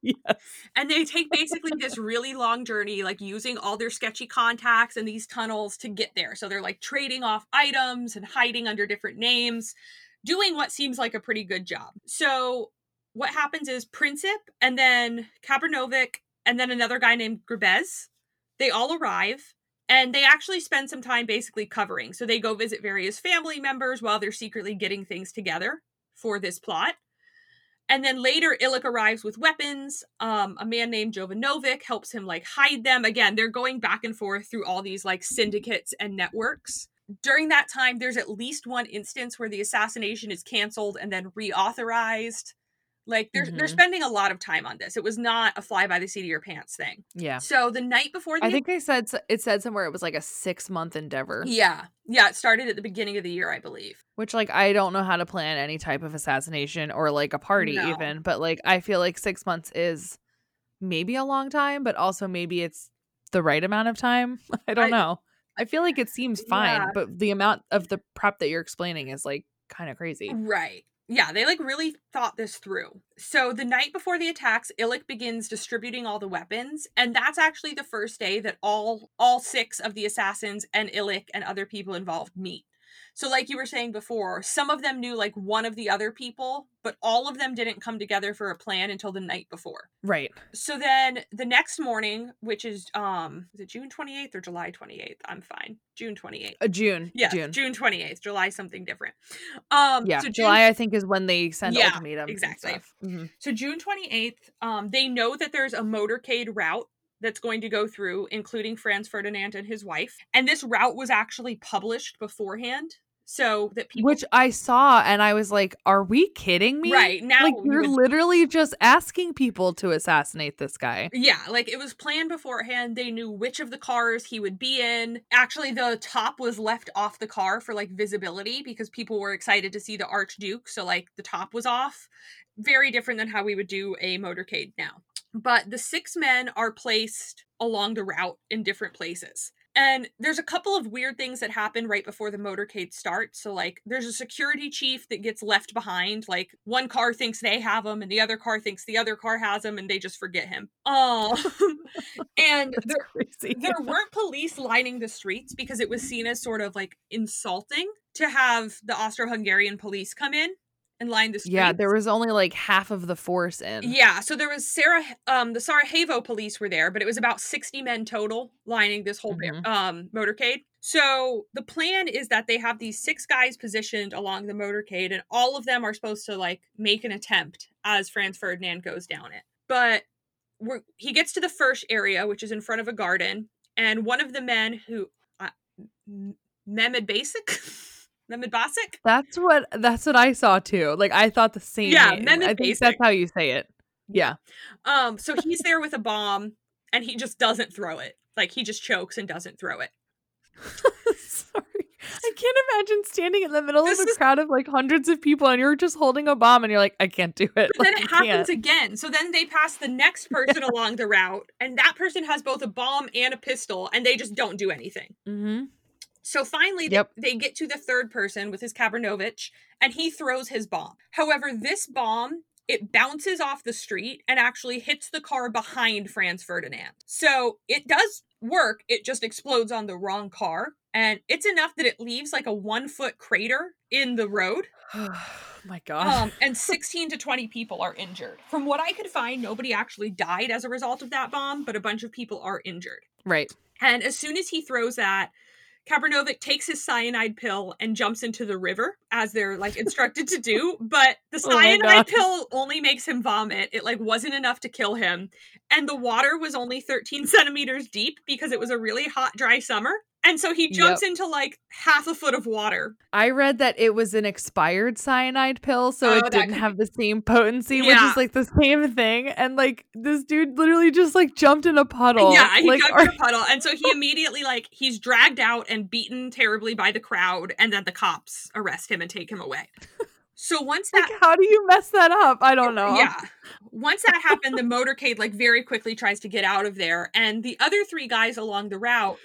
Yes. And they take basically this really long journey, like using all their sketchy contacts and these tunnels to get there. So they're like trading off items and hiding under different names, doing what seems like a pretty good job. So what happens is Princip and then Čabrinović and then another guy named Grabež, they all arrive. And they actually spend some time basically covering. So they go visit various family members while they're secretly getting things together for this plot. And then later, Ilic arrives with weapons. Um, a man named Jovanović helps him, like, hide them. Again, they're going back and forth through all these, like, syndicates and networks. During that time, there's at least one instance where the assassination is canceled and then reauthorized. Like, they're, mm-hmm. they're spending a lot of time on this. It was not a fly-by-the-seat-of-your-pants thing. Yeah. So the night before the... I think they said it said somewhere it was, like, a six-month endeavor. Yeah. Yeah, it started at the beginning of the year, I believe. Which, like, I don't know how to plan any type of assassination or, like, a party no. even. But, like, I feel like six months is maybe a long time, but also maybe it's the right amount of time. I don't I, know. I feel like it seems fine, yeah. but the amount of the prep that you're explaining is, like, kind of crazy. Right. Yeah, they, like, really thought this through. So the night before the attacks, Ilic begins distributing all the weapons, and that's actually the first day that all all six of the assassins and Ilic and other people involved meet. So like you were saying before, some of them knew, like, one of the other people, but all of them didn't come together for a plan until the night before. Right. So then the next morning, which is, um, is it June twenty-eighth or July twenty-eighth? I'm fine. June twenty-eighth. Uh, June. Yeah, June. June twenty-eighth. July something different. Um, yeah, so June, July, I think, is when they send yeah, ultimatums. Exactly. Mm-hmm. So June twenty-eighth, um, they know that there's a motorcade route that's going to go through, including Franz Ferdinand and his wife. And this route was actually published beforehand. So that people, which I saw, and I was like, "Are we kidding me?" Right now, like, you're would... literally just asking people to assassinate this guy. Yeah, like, it was planned beforehand. They knew which of the cars he would be in. Actually, the top was left off the car for, like, visibility because people were excited to see the Archduke. So, like, the top was off. Very different than how we would do a motorcade now. But the six men are placed along the route in different places. And there's a couple of weird things that happen right before the motorcade starts. So, like, there's a security chief that gets left behind. Like, one car thinks they have him and the other car thinks the other car has him, and they just forget him. Oh, and there, there weren't police lining the streets because it was seen as sort of, like, insulting to have the Austro-Hungarian police come in and line the streets. Yeah, there was only, like, half of the force in. Yeah, so there was Sarah, um, the Sarajevo police were there, but it was about sixty men total lining this whole mm-hmm. um motorcade. So the plan is that they have these six guys positioned along the motorcade, and all of them are supposed to, like, make an attempt as Franz Ferdinand goes down it. But we're, he gets to the first area, which is in front of a garden, and one of the men who... Uh, Mehmed Bašić? Mehmed Bašić? That's what that's what I saw too. Like, I thought the same. Yeah, name. Mehmed I think Bašić. That's how you say it. Yeah. Um. So he's there with a bomb, and he just doesn't throw it. Like, he just chokes and doesn't throw it. Sorry, I can't imagine standing in the middle this of a is... crowd of, like, hundreds of people, and you're just holding a bomb, and you're like, I can't do it. But like, then it happens again. So then they pass the next person yeah. along the route, and that person has both a bomb and a pistol, and they just don't do anything. Mm-hmm. So finally, yep. they, they get to the third person with his Čabrinović, and he throws his bomb. However, this bomb, it bounces off the street and actually hits the car behind Franz Ferdinand. So it does work. It just explodes on the wrong car. And it's enough that it leaves, like, a one-foot crater in the road. Oh, my God. Um, and sixteen to twenty people are injured. From what I could find, nobody actually died as a result of that bomb, but a bunch of people are injured. Right. And as soon as he throws that, Čabrinović takes his cyanide pill and jumps into the river, as they're like instructed to do, but the cyanide oh pill only makes him vomit. It like wasn't enough to kill him. And the water was only thirteen centimeters deep because it was a really hot, dry summer. And so he jumps yep. into like half a foot of water. I read that it was an expired cyanide pill, so oh, it didn't have be. the same potency, yeah. which is like the same thing. And like this dude literally just like jumped in a puddle. Yeah, he like, jumped in are- a puddle. And so he immediately like he's dragged out and beaten terribly by the crowd. And then the cops arrest him and take him away. So once that, like, how do you mess that up? I don't know. Yeah. Once that happened, the motorcade like very quickly tries to get out of there. And the other three guys along the route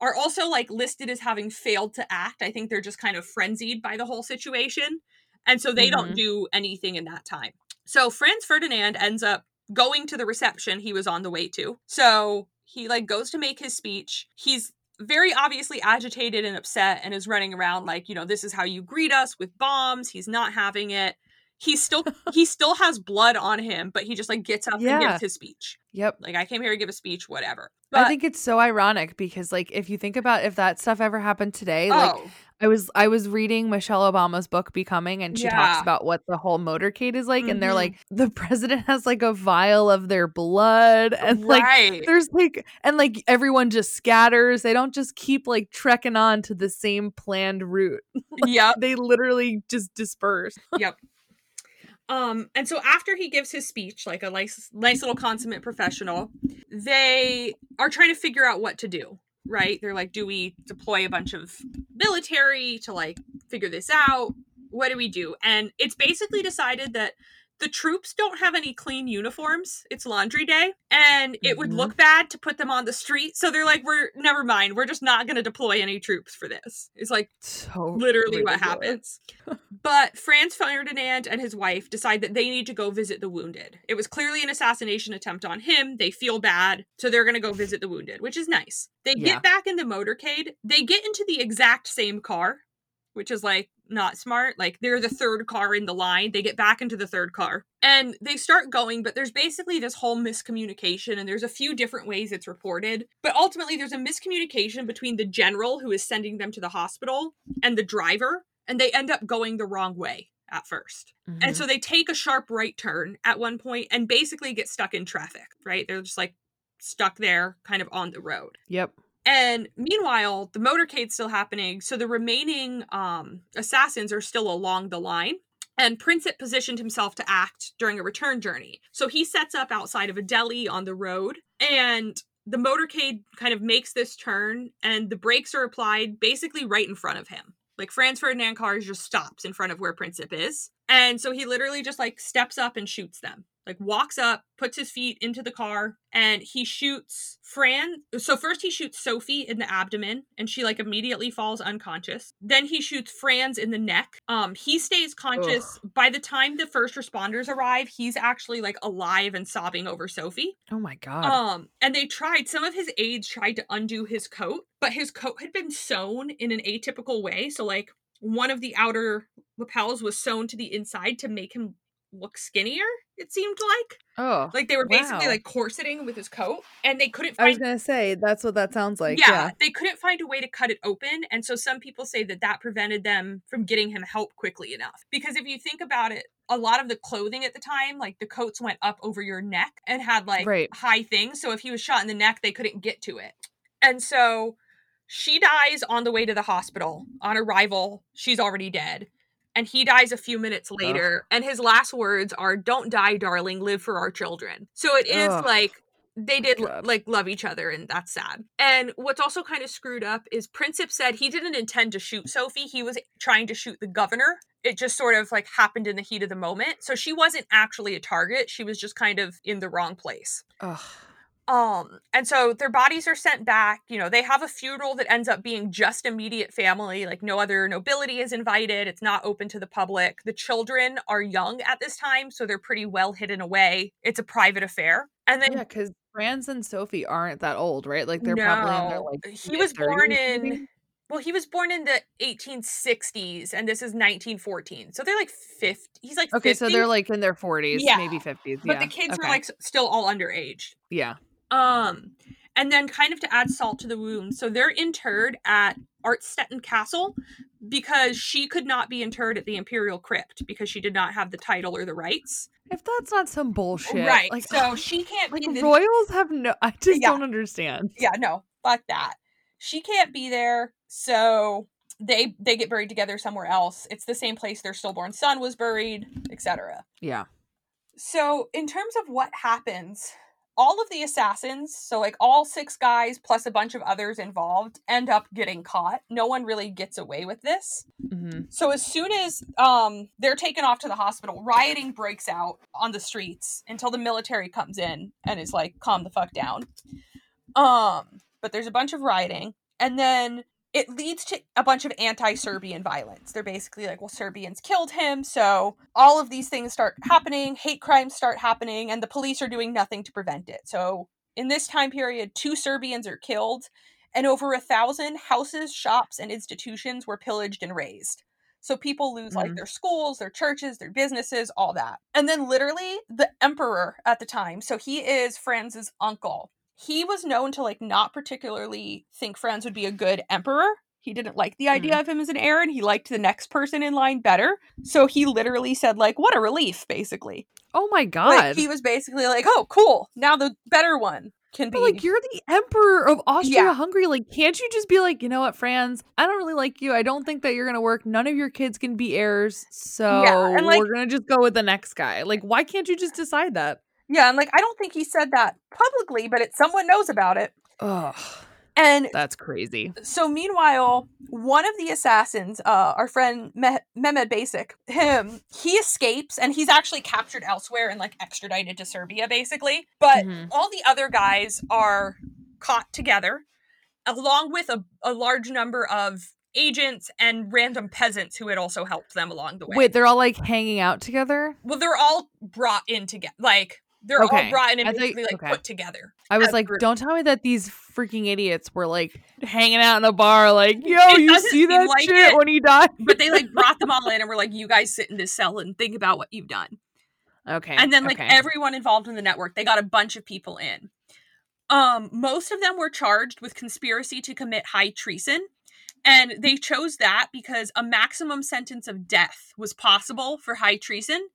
are also like listed as having failed to act. I think they're just kind of frenzied by the whole situation. And so they mm-hmm. don't do anything in that time. So Franz Ferdinand ends up going to the reception he was on the way to. So he like goes to make his speech. He's very obviously agitated and upset and is running around like, you know, this is how you greet us, with bombs. He's not having it. He's still, he still has blood on him, but he just like gets up yeah. and gives his speech. Yep. Like, I came here to give a speech, whatever. But I think it's so ironic because like, if you think about if that stuff ever happened today, oh. like I was, I was reading Michelle Obama's book Becoming, and she yeah. talks about what the whole motorcade is like. Mm-hmm. And they're like, the president has like a vial of their blood, and right. like, there's like, and like everyone just scatters. They don't just keep like trekking on to the same planned route. Like, yep. They literally just disperse. Yep. Um, and so after he gives his speech, like a nice, nice little consummate professional, they are trying to figure out what to do, right? They're like, do we deploy a bunch of military to like figure this out? What do we do? And it's basically decided that the troops don't have any clean uniforms. It's laundry day, and it mm-hmm. would look bad to put them on the street. So they're like, we're never mind. We're just not going to deploy any troops for this. It's like so literally ridiculous. What happens. But Franz Ferdinand and his wife decide that they need to go visit the wounded. It was clearly an assassination attempt on him. They feel bad. So they're going to go visit the wounded, which is nice. They yeah. get back in the motorcade. They get into the exact same car, which is like, not smart. Like, they're the third car in the line. They get back into the third car and they start going, but there's basically this whole miscommunication, and there's a few different ways it's reported, but ultimately there's a miscommunication between the general who is sending them to the hospital and the driver, and they end up going the wrong way at first. Mm-hmm. And so they take a sharp right turn at one point and basically get stuck in traffic, right? They're just like stuck there kind of on the road. Yep. And meanwhile, the motorcade's still happening. So the remaining um, assassins are still along the line. And Princip positioned himself to act during a return journey. So he sets up outside of a deli on the road. And the motorcade kind of makes this turn. And the brakes are applied basically right in front of him. Like, Franz Ferdinand car just stops in front of where Princip is. And so he literally just like steps up and shoots them. Like, walks up, puts his feet into the car, and he shoots Fran. So first he shoots Sophie in the abdomen, and she like immediately falls unconscious. Then he shoots Franz in the neck. Um, he stays conscious. Ugh. By the time the first responders arrive, he's actually like alive and sobbing over Sophie. Oh my God. Um, and they tried, some of his aides tried to undo his coat, but his coat had been sewn in an atypical way. So like one of the outer lapels was sewn to the inside to make him look skinnier, it seemed like. Oh. Like, they were basically wow. like corseting with his coat, and they couldn't find I was going to say, that's what that sounds like. Yeah, yeah. They couldn't find a way to cut it open, and so some people say that that prevented them from getting him help quickly enough. Because if you think about it, a lot of the clothing at the time, like the coats went up over your neck and had like right. high things, so if he was shot in the neck, they couldn't get to it. And so she dies on the way to the hospital. On arrival, she's already dead. And he dies a few minutes later. Ugh. And his last words are, "Don't die, darling. Live for our children." So it is Ugh. like they did oh like love each other, and that's sad. And what's also kind of screwed up is Princip said he didn't intend to shoot Sophie. He was trying to shoot the governor. It just sort of like happened in the heat of the moment. So she wasn't actually a target. She was just kind of in the wrong place. Ugh. Um, and so their bodies are sent back, you know, they have a funeral that ends up being just immediate family, like no other nobility is invited. It's not open to the public. The children are young at this time, so they're pretty well hidden away. It's a private affair. And then, yeah, because Franz and Sophie aren't that old, right? Like they're no, probably in their like he was born in, well, he was born in the eighteen sixties, and this is nineteen fourteen. So they're like fifty. He's like okay, fifty. So they're like in their forties, yeah. maybe fifties. But yeah. the kids okay. were like still all underage. Yeah. Um, and then kind of to add salt to the wound, so they're interred at Artstetten Castle because she could not be interred at the Imperial Crypt because she did not have the title or the rights. If that's not some bullshit. Right. Like, so she can't like be the royals have no, I just yeah. don't understand. Yeah, no, fuck that. She can't be there. So they they get buried together somewhere else. It's the same place their stillborn son was buried, et cetera. Yeah. So in terms of what happens, all of the assassins, so like all six guys plus a bunch of others involved, end up getting caught. No one really gets away with this. Mm-hmm. So as soon as um, they're taken off to the hospital, rioting breaks out on the streets until the military comes in and is like, calm the fuck down. Um, but there's a bunch of rioting. And then it leads to a bunch of anti-Serbian violence. They're basically like, well, Serbians killed him. So all of these things start happening. Hate crimes start happening. And the police are doing nothing to prevent it. So in this time period, two Serbians are killed. And over a thousand houses, shops, and institutions were pillaged and razed. So people lose mm-hmm. like their schools, their churches, their businesses, all that. And then literally the emperor at the time. So he is Franz's uncle. He was known to, like, not particularly think Franz would be a good emperor. He didn't like the idea mm. of him as an heir, and he liked the next person in line better. So he literally said, like, what a relief, basically. Oh, my God. Like, he was basically like, oh, cool. Now the better one can but, be. Like, you're the emperor of Austria-Hungary. Yeah. Like, can't you just be like, you know what, Franz? I don't really like you. I don't think that you're going to work. None of your kids can be heirs. So yeah, and, like, we're going to just go with the next guy. Like, why can't you just decide that? Yeah, and like, I don't think he said that publicly, but it, someone knows about it. Ugh, and that's crazy. So meanwhile, one of the assassins, uh, our friend Me- Mehmed Bašić, him, he escapes, and he's actually captured elsewhere and like extradited to Serbia, basically. But mm-hmm. all the other guys are caught together, along with a, a large number of agents and random peasants who had also helped them along the way. Wait, they're all like hanging out together? Well, they're all brought in together, like... They're okay. all brought in and immediately, like, okay. put together. I was like, group. Don't tell me that these freaking idiots were, like, hanging out in a bar, like, yo, it you see that like shit it, when he died? But they, like, brought them all in and were like, you guys sit in this cell and think about what you've done. Okay. And then, like, okay. everyone involved in the network, they got a bunch of people in. Um, most of them were charged with conspiracy to commit high treason. And they chose that because a maximum sentence of death was possible for high treason.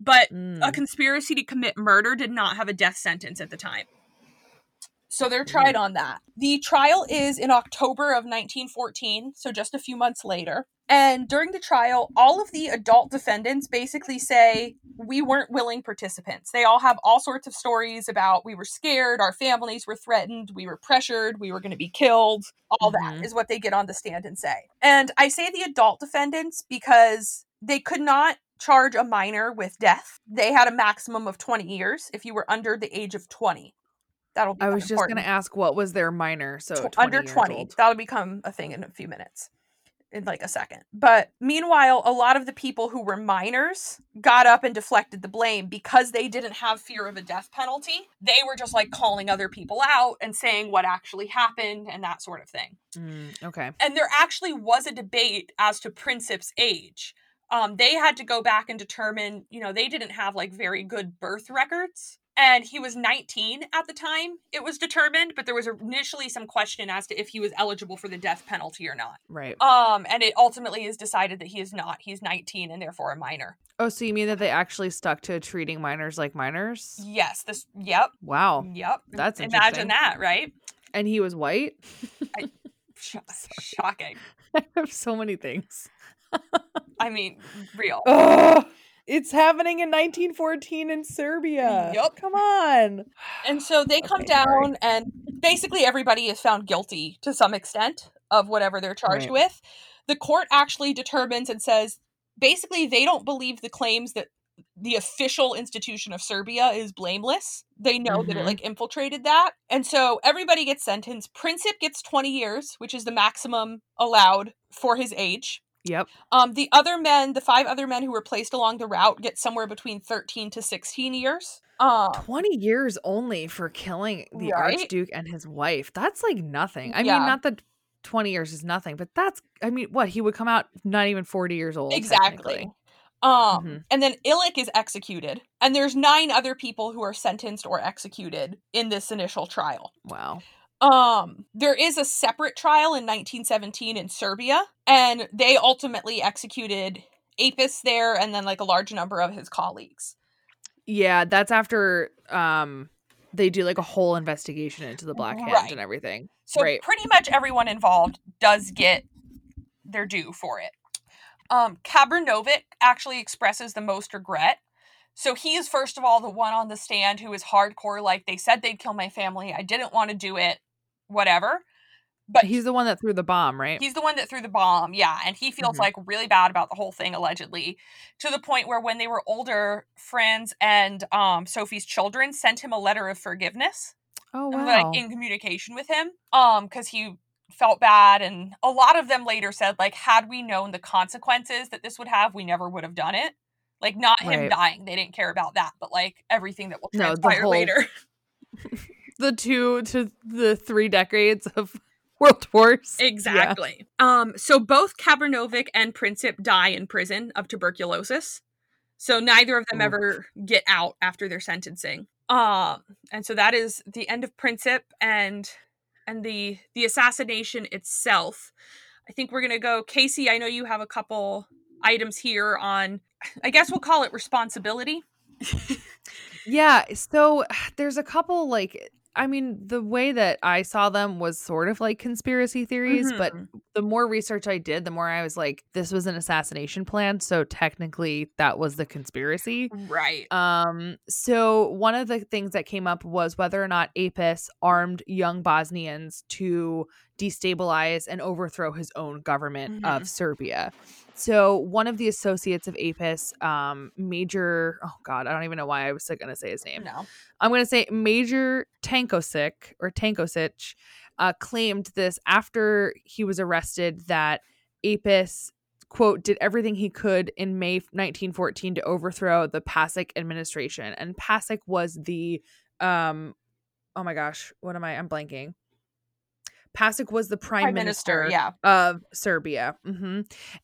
But mm. a conspiracy to commit murder did not have a death sentence at the time. So they're tried mm. on that. The trial is in October of nineteen fourteen, so just a few months later. And during the trial, all of the adult defendants basically say, we weren't willing participants. They all have all sorts of stories about we were scared, our families were threatened, we were pressured, we were going to be killed. All mm-hmm. that is what they get on the stand and say. And I say the adult defendants because they could not charge a minor with death. They had a maximum of twenty years if you were under the age of twenty. That'll be I was important. Just going to ask what was their minor, so Tw- twenty under twenty. Old. That'll become a thing in a few minutes. In like a second. But meanwhile, a lot of the people who were minors got up and deflected the blame because they didn't have fear of a death penalty. They were just like calling other people out and saying what actually happened and that sort of thing. Mm, okay. And there actually was a debate as to Princip's age. Um, they had to go back and determine, you know, they didn't have like very good birth records. And he was nineteen at the time it was determined, but there was initially some question as to if he was eligible for the death penalty or not. Right. Um, and it ultimately is decided that he is not. He's nineteen and therefore a minor. Oh, so you mean that they actually stuck to treating minors like minors? Yes. This. Yep. Wow. Yep. That's interesting. Imagine that, right? And he was white? I, sh- shocking. I have so many things. I mean, real. Ugh, it's happening in nineteen fourteen in Serbia. Yep. Come on. And so they come okay, down sorry. and basically everybody is found guilty to some extent of whatever they're charged right. with. The court actually determines and says, basically, they don't believe the claims that the official institution of Serbia is blameless. They know mm-hmm. that it like infiltrated that. And so everybody gets sentenced. Princip gets twenty years, which is the maximum allowed for his age. Yep. Um, the other men, the five other men who were placed along the route get somewhere between thirteen to sixteen years. Um, twenty years only for killing the right? Archduke and his wife. That's like nothing. I yeah. mean, not that twenty years is nothing, but that's, I mean, what? He would come out not even forty years old. Exactly. Um, mm-hmm. And then Ilic is executed. And there's nine other people who are sentenced or executed in this initial trial. Wow. Um, there is a separate trial in nineteen seventeen in Serbia, and they ultimately executed Apis there, and then like a large number of his colleagues. Yeah, that's after um they do like a whole investigation into the Black Hand right. and everything. So right. pretty much everyone involved does get their due for it. Um, Čabrinović actually expresses the most regret. So he is, first of all, the one on the stand who is hardcore, like, they said they'd kill my family, I didn't want to do it, whatever. But he's the one that threw the bomb, right? He's the one that threw the bomb, yeah. And he feels, mm-hmm. like, really bad about the whole thing, allegedly, to the point where when they were older, Franz and um, Sophie's children sent him a letter of forgiveness. Oh, wow. And, like, in communication with him, um, because he felt bad. And a lot of them later said, like, had we known the consequences that this would have, we never would have done it. Like, not him right. dying. They didn't care about that, but, like, everything that will transpire no, the whole... later. The two to the three decades of World Wars. Exactly. Yeah. Um, so both Čabrinović and Princip die in prison of tuberculosis. So neither of them oh. ever get out after their sentencing. Um, and so that is the end of Princip and and the the assassination itself. I think we're going to go, Casey, I know you have a couple items here on, I guess we'll call it responsibility. Yeah, so there's a couple, like, I mean, the way that I saw them was sort of like conspiracy theories, mm-hmm. but the more research I did, the more I was like, this was an assassination plan, so technically that was the conspiracy. Right. Um. So one of the things that came up was whether or not Apis armed young Bosnians to destabilize and overthrow his own government mm-hmm. of Serbia. So one of the associates of Apis, um, Major, oh God, I don't even know why I was going to say his name. No. I'm going to say Major Tankosic or Tankosic uh, claimed this after he was arrested that Apis, quote, did everything he could in May nineteen fourteen to overthrow the Pasic administration. And Pasic was the, um, oh my gosh, what am I, I'm blanking. Pasic was the prime, prime minister, minister yeah. of Serbia. Mm-hmm.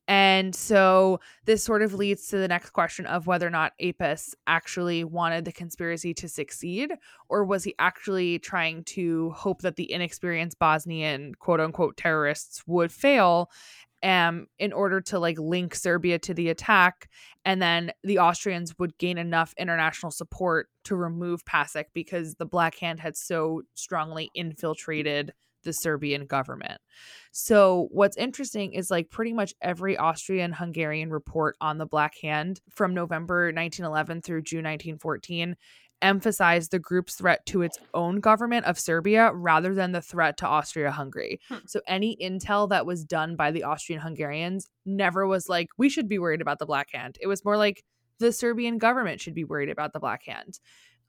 And so this sort of leads to the next question of whether or not Apis actually wanted the conspiracy to succeed, or was he actually trying to hope that the inexperienced Bosnian quote unquote terrorists would fail um, in order to like link Serbia to the attack. And then the Austrians would gain enough international support to remove Pasic because the Black Hand had so strongly infiltrated the Serbian government. So what's interesting is like pretty much every Austrian-Hungarian report on the Black Hand from November nineteen eleven through June nineteen fourteen emphasized the group's threat to its own government of Serbia rather than the threat to Austria-Hungary. Hmm. So any intel that was done by the Austrian-Hungarians never was like, we should be worried about the Black Hand. It was more like the Serbian government should be worried about the Black Hand.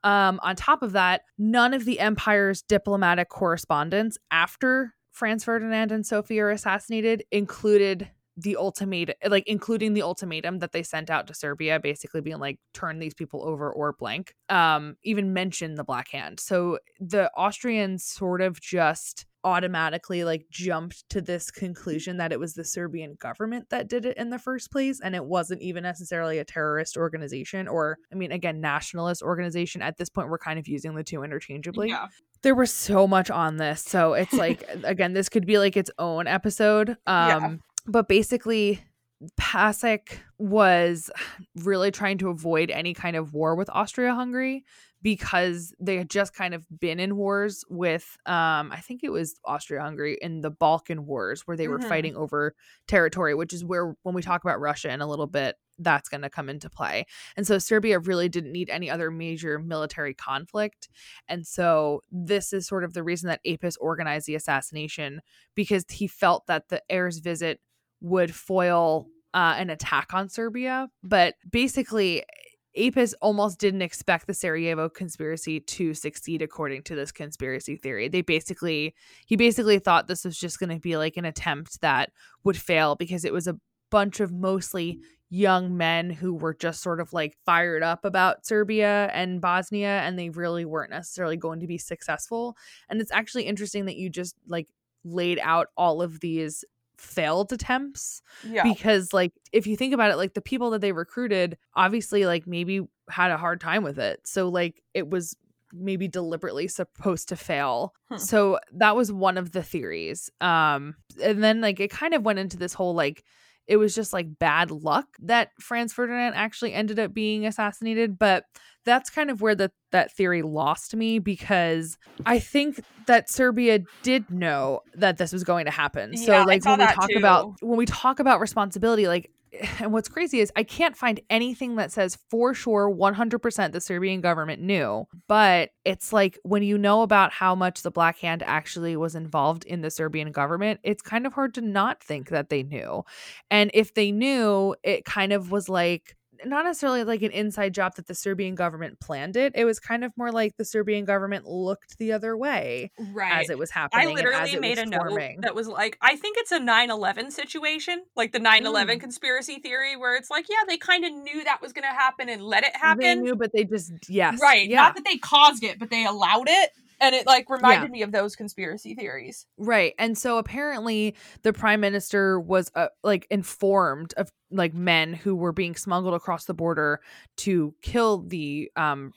Um, on top of that, none of the empire's diplomatic correspondence after Franz Ferdinand and Sophie are assassinated included the ultimatum, like including the ultimatum that they sent out to Serbia, basically being like, turn these people over or blank, um, even mentioned the Black Hand. So the Austrians sort of just automatically like jumped to this conclusion that it was the Serbian government that did it in the first place, and it wasn't even necessarily a terrorist organization or I mean again nationalist organization. At this point we're kind of using the two interchangeably. Yeah. There was so much on this, so it's like again this could be like its own episode. um yeah. But basically Pasic was really trying to avoid any kind of war with Austria-Hungary because they had just kind of been in wars with, um, I think it was Austria-Hungary in the Balkan Wars where they were mm-hmm. fighting over territory, which is where when we talk about Russia in a little bit, that's going to come into play. And so Serbia really didn't need any other major military conflict. And so this is sort of the reason that Apis organized the assassination, because he felt that the heir's visit would foil uh, an attack on Serbia. But basically, Apis almost didn't expect the Sarajevo conspiracy to succeed according to this conspiracy theory. They basically, he basically thought this was just going to be like an attempt that would fail because it was a bunch of mostly young men who were just sort of like fired up about Serbia and Bosnia, and they really weren't necessarily going to be successful. And it's actually interesting that you just like laid out all of these failed attempts, yeah. because like if you think about it, like the people that they recruited obviously like maybe had a hard time with it, so like it was maybe deliberately supposed to fail. Huh. So that was one of the theories. Um, and then like it kind of went into this whole like it was just like bad luck that Franz Ferdinand actually ended up being assassinated. But that's kind of where the, that theory lost me, because I think that Serbia did know that this was going to happen. So yeah, like when we talk too. about when we talk about responsibility, like, and what's crazy is I can't find anything that says for sure one hundred percent the Serbian government knew. But it's like when you know about how much the Black Hand actually was involved in the Serbian government, it's kind of hard to not think that they knew. And if they knew, it kind of was like not necessarily like an inside job that the Serbian government planned it. It was kind of more like the Serbian government looked the other way right. as it was happening. I literally made a forming. note that was like, I think it's a nine eleven situation, like the nine eleven mm. conspiracy theory, where it's like, yeah, they kind of knew that was going to happen and let it happen. They knew, but they just, yes. Right. Yeah. Not that they caused it, but they allowed it. And it like reminded yeah. me of those conspiracy theories. Right. And so apparently the prime minister was uh, like informed of like men who were being smuggled across the border to kill the um,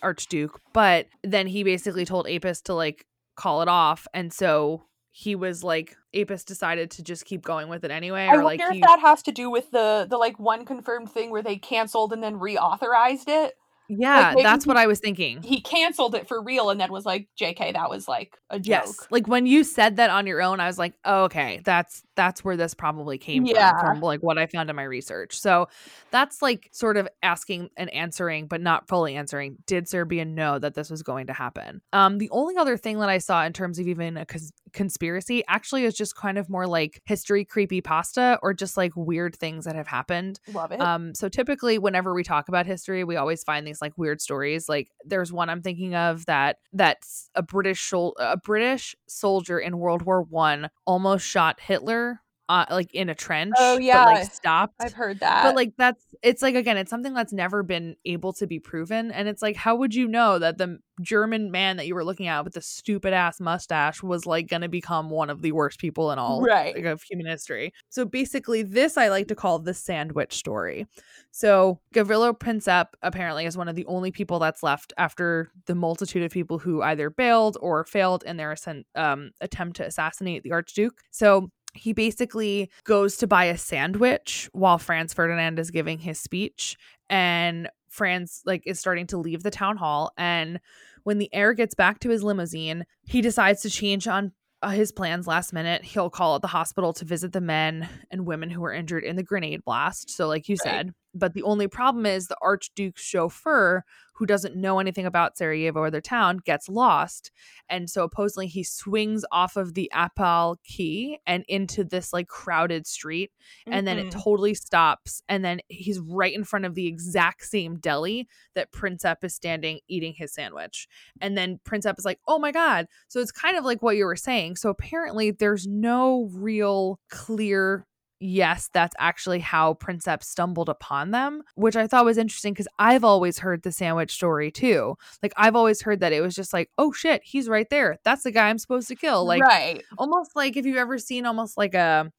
Archduke. But then he basically told Apis to like call it off. And so he was like, Apis decided to just keep going with it anyway. Or, I wonder like, he... if that has to do with the the like one confirmed thing where they canceled and then reauthorized it. Yeah, like that's he, what I was thinking. He canceled it for real and then was like, J K, that was like a joke. Yes. Like when you said that on your own, I was like, oh, okay, that's that's where this probably came yeah. from, from like what I found in my research. So that's like sort of asking and answering, but not fully answering. Did Serbia know that this was going to happen? Um, the only other thing that I saw in terms of even a cons- conspiracy actually is just kind of more like history creepypasta or just like weird things that have happened. Love it. Um, so typically whenever we talk about history, we always find these like weird stories. Like there's one I'm thinking of that that's a British sol- a British soldier in World War One almost shot Hitler uh, like in a trench. Oh yeah, but, like stopped. I've heard that. But like that's it's like again it's something that's never been able to be proven, and it's like how would you know that the German man that you were looking at with the stupid ass mustache was like going to become one of the worst people in all right. like, of human history. So basically this I like to call the sandwich story. So Gavrilo Princip apparently is one of the only people that's left after the multitude of people who either bailed or failed in their um, attempt to assassinate the Archduke. So he basically goes to buy a sandwich while Franz Ferdinand is giving his speech, and Franz like is starting to leave the town hall, and when the heir gets back to his limousine, he decides to change on uh, his plans last minute. He'll call at the hospital to visit the men and women who were injured in the grenade blast. So like you right. said, but the only problem is the Archduke's chauffeur, who doesn't know anything about Sarajevo or their town, gets lost. And so supposedly he swings off of the Apal quay and into this like crowded street. Mm-hmm. And then it totally stops. And then he's right in front of the exact same deli that Princip is standing eating his sandwich. And then Princip is like, oh my God. So it's kind of like what you were saying. So apparently there's no real clear yes, that's actually how Princip stumbled upon them, which I thought was interesting because I've always heard the sandwich story too. Like I've always heard that it was just like, oh shit, he's right there. That's the guy I'm supposed to kill. Like right. almost like if you've ever seen almost like a,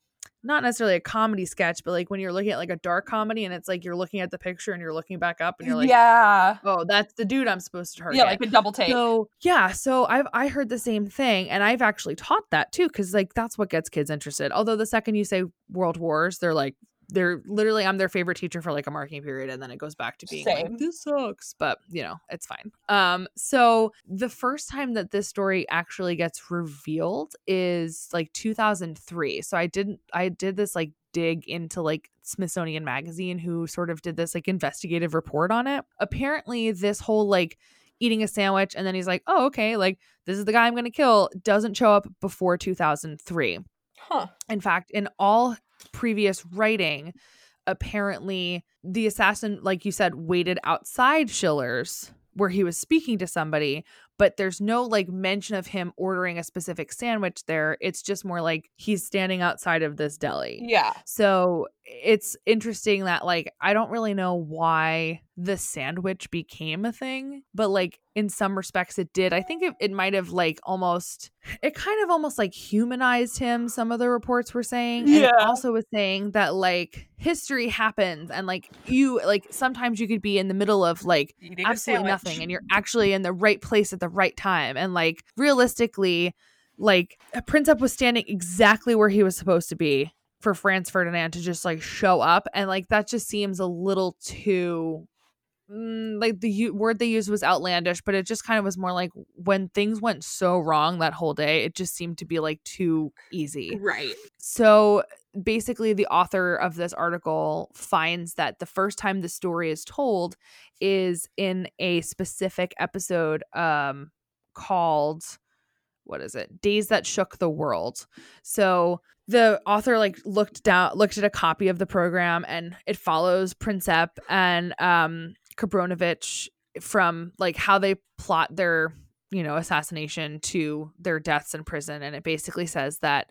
not necessarily a comedy sketch, but like when you're looking at like a dark comedy and it's like you're looking at the picture and you're looking back up and you're like, yeah, oh, that's the dude I'm supposed to target. Yeah, like a double take. So yeah, so I've I heard the same thing, and I've actually taught that too, because like that's what gets kids interested. Although the second you say world wars, they're like they're literally I'm their favorite teacher for like a marking period, and then it goes back to being Same. like this sucks, but you know it's fine. Um, so the first time that this story actually gets revealed is like two thousand three. So I didn't I did this like dig into like Smithsonian Magazine, who sort of did this like investigative report on it. Apparently, this whole like eating a sandwich and then he's like, oh okay, like this is the guy I'm gonna kill, doesn't show up before two thousand three. Huh. In fact, in all previous writing, apparently the assassin, like you said, waited outside Schiller's where he was speaking to somebody, but there's no like mention of him ordering a specific sandwich there. It's just more like he's standing outside of this deli. Yeah. So it's interesting that, like, I don't really know why the sandwich became a thing, but, like, in some respects it did. I think it, it might have, like, almost, it kind of almost, like, humanized him, some of the reports were saying. Yeah. And it also was saying that, like, history happens, and, like, you, like, sometimes you could be in the middle of, like, eating absolutely nothing, and you're actually in the right place at the right time. And, like, realistically, like, Princip was standing exactly where he was supposed to be for Franz Ferdinand to just, like, show up. And, like, that just seems a little too, mm, like, the u- word they used was outlandish, but it just kind of was more like when things went so wrong that whole day, it just seemed to be, like, too easy. Right. So basically the author of this article finds that the first time the story is told is in a specific episode um, called, what is it? Days That Shook the World. So the author, like, looked down, looked at a copy of the program, and it follows Princip and um, Čabrinović from, like, how they plot their, you know, assassination to their deaths in prison. And it basically says that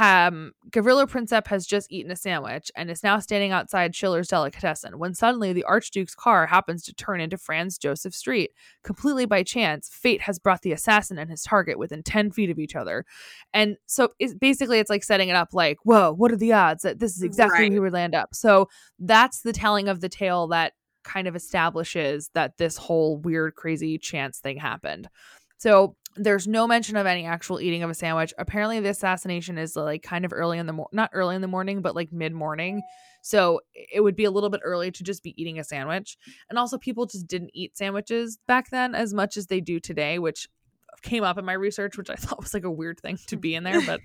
um, Gavrilo Princip has just eaten a sandwich and is now standing outside Schiller's Delicatessen when suddenly the Archduke's car happens to turn into Franz Joseph Street. Completely by chance, fate has brought the assassin and his target within ten feet of each other. And so it's basically, it's like setting it up like, whoa, what are the odds that this is exactly right. who would land up? So that's the telling of the tale that kind of establishes that this whole weird, crazy chance thing happened. So there's no mention of any actual eating of a sandwich. Apparently the assassination is, like, kind of early in the, mo- not early in the morning, but, like, mid morning. So it would be a little bit early to just be eating a sandwich. And also people just didn't eat sandwiches back then as much as they do today, which came up in my research, which I thought was, like, a weird thing to be in there, but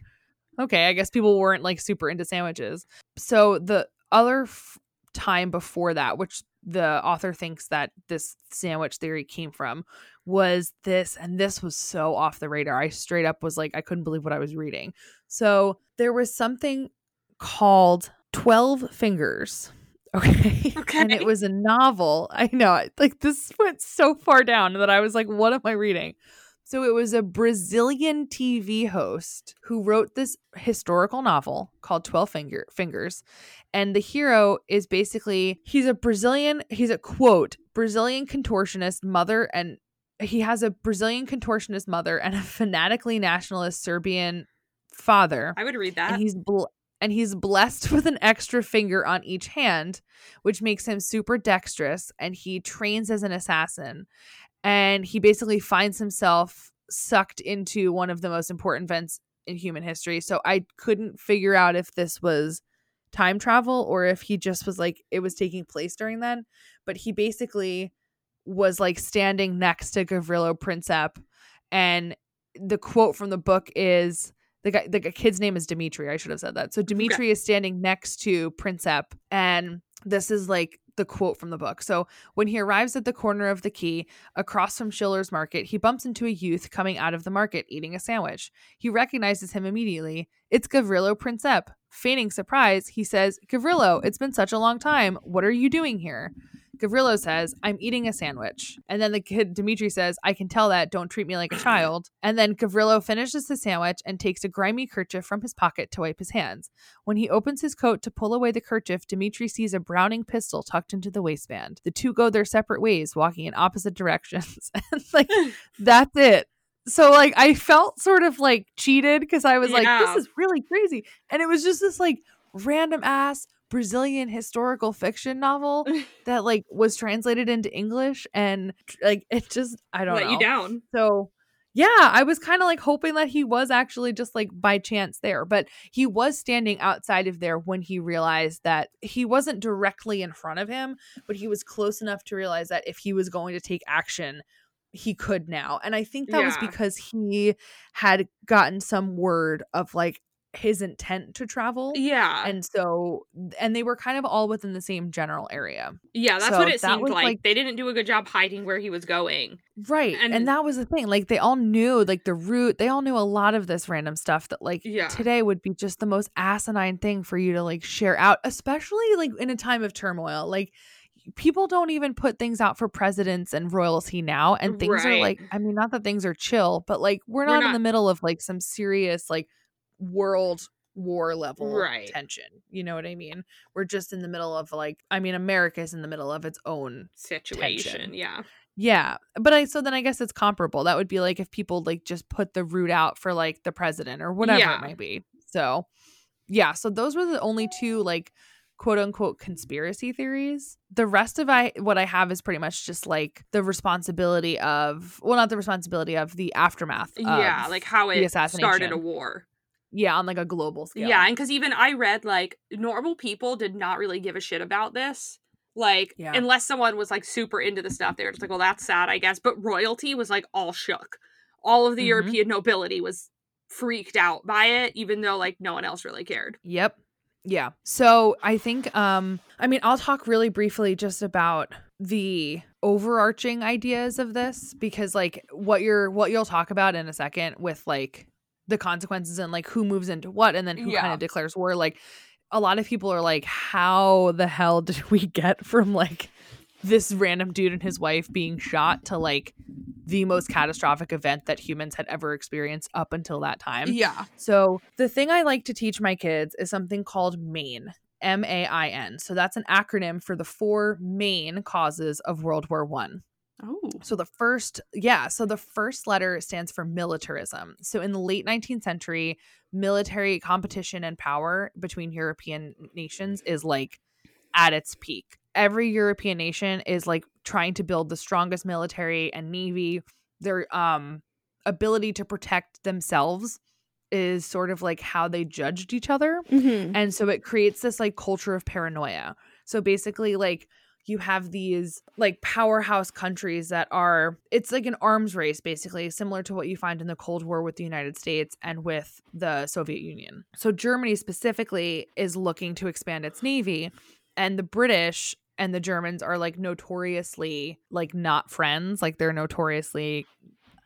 okay, I guess people weren't, like, super into sandwiches. So the other f- time before that, which the author thinks that this sandwich theory came from, was this, and this was so off the radar. I straight up was like, I couldn't believe what I was reading. So there was something called twelve fingers. Okay. Okay. And it was a novel. I know, like, this went so far down that I was like, what am I reading? So it was a Brazilian T V host who wrote this historical novel called twelve Finger- Fingers. And the hero is basically, he's a Brazilian, he's a, quote, Brazilian contortionist mother and he has a Brazilian contortionist mother and a fanatically nationalist Serbian father. I would read that. And he's bl- and he's blessed with an extra finger on each hand, which makes him super dexterous. And he trains as an assassin. And he basically finds himself sucked into one of the most important events in human history. So I couldn't figure out if this was time travel or if he just was like, it was taking place during then. But he basically was, like, standing next to Gavrilo Princip. And the quote from the book is, the, guy, the kid's name is Dimitri. I should have said that. So Dimitri okay. is standing next to Princip. And this is, like, the quote from the book. So when he arrives at the corner of the quay across from Schiller's market, he bumps into a youth coming out of the market eating a sandwich. He recognizes him immediately. It's Gavrilo Princip. Feigning surprise, he says, "Gavrilo, it's been such a long time. What are you doing here?" Gavrilo says, "I'm eating a sandwich." And then the kid Dimitri says, "I can tell that. Don't treat me like a child." And then Gavrilo finishes the sandwich and takes a grimy kerchief from his pocket to wipe his hands. When he opens his coat to pull away the kerchief, Dimitri sees a Browning pistol tucked into the waistband. The two go their separate ways, walking in opposite directions. And, like, that's it. So, like, I felt sort of, like, cheated because I was yeah. like, this is really crazy. And it was just this, like, random ass Brazilian historical fiction novel that, like, was translated into English, and, like, it just I don't let know. You down. So yeah, I was kind of, like, hoping that he was actually just, like, by chance there, but he was standing outside of there when he realized that he wasn't directly in front of him, but he was close enough to realize that if he was going to take action, he could now. And I think that yeah. was because he had gotten some word of, like, his intent to travel. Yeah. And so, and they were kind of all within the same general area. Yeah, that's so what it that seemed like. like. They didn't do a good job hiding where he was going. Right. And, and that was the thing. Like, they all knew, like, the route. They all knew a lot of this random stuff that, like, yeah. today would be just the most asinine thing for you to, like, share out, especially, like, in a time of turmoil. Like, people don't even put things out for presidents and royalty now. And things right. are, like, I mean, not that things are chill, but, like, we're not, we're not- in the middle of, like, some serious, like, world war level right. tension. You know what I mean? We're just in the middle of like, I mean, America's in the middle of its own situation. Tension. Yeah. Yeah. But I, so then I guess it's comparable. That would be like if people like just put the root out for like the president or whatever yeah. it might be. So yeah. So those were the only two like quote unquote conspiracy theories. The rest of I what I have is pretty much just like the responsibility of, well, not the responsibility of the aftermath. Of yeah. Like how it started a war. Yeah. On like a global scale. Yeah. And because even I read like normal people did not really give a shit about this. Like, yeah. unless someone was like super into the stuff, they were just like, well, that's sad, I guess. But royalty was like all shook. All of the mm-hmm. European nobility was freaked out by it, even though like no one else really cared. Yep. Yeah. So I think, um, I mean, I'll talk really briefly just about the overarching ideas of this, because like what you're, what you'll talk about in a second with like the consequences and like who moves into what and then who yeah. kind of declares war, like, a lot of people are like, how the hell did we get from like this random dude and his wife being shot to like the most catastrophic event that humans had ever experienced up until that time? Yeah. So the thing I like to teach my kids is something called MAIN, M A I N. So that's an acronym for the four main causes of World War One. Oh. So the first, yeah. So the first letter stands for militarism. So in the late nineteenth century, military competition and power between European nations is like at its peak. Every European nation is like trying to build the strongest military and navy. Their um ability to protect themselves is sort of like how they judged each other. Mm-hmm. And so it creates this like culture of paranoia. So basically like you have these like powerhouse countries that are, it's like an arms race, basically similar to what you find in the Cold War with the United States and with the Soviet Union. So Germany specifically is looking to expand its navy, and the British and the Germans are like notoriously like not friends. Like they're notoriously,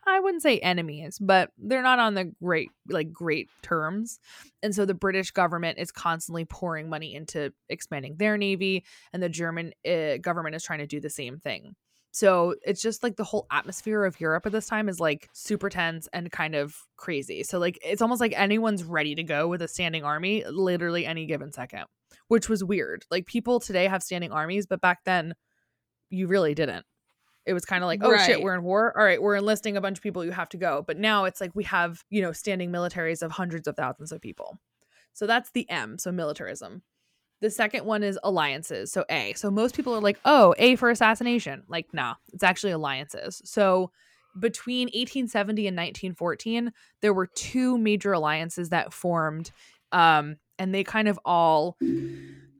I wouldn't say enemies, but they're not on the great, like great terms. And so the British government is constantly pouring money into expanding their navy, and the German uh, government is trying to do the same thing. So it's just like the whole atmosphere of Europe at this time is like super tense and kind of crazy. So like, it's almost like anyone's ready to go with a standing army, literally any given second, which was weird. Like people today have standing armies, but back then you really didn't. It was kind of like, oh, right. shit, we're in war. All right, we're enlisting a bunch of people. You have to go. But now it's like we have, you know, standing militaries of hundreds of thousands of people. So that's the M. So militarism. The second one is alliances. So A. So most people are like, oh, A for assassination. Like, nah, it's actually alliances. So between eighteen seventy and nineteen fourteen, there were two major alliances that formed, um, and they kind of all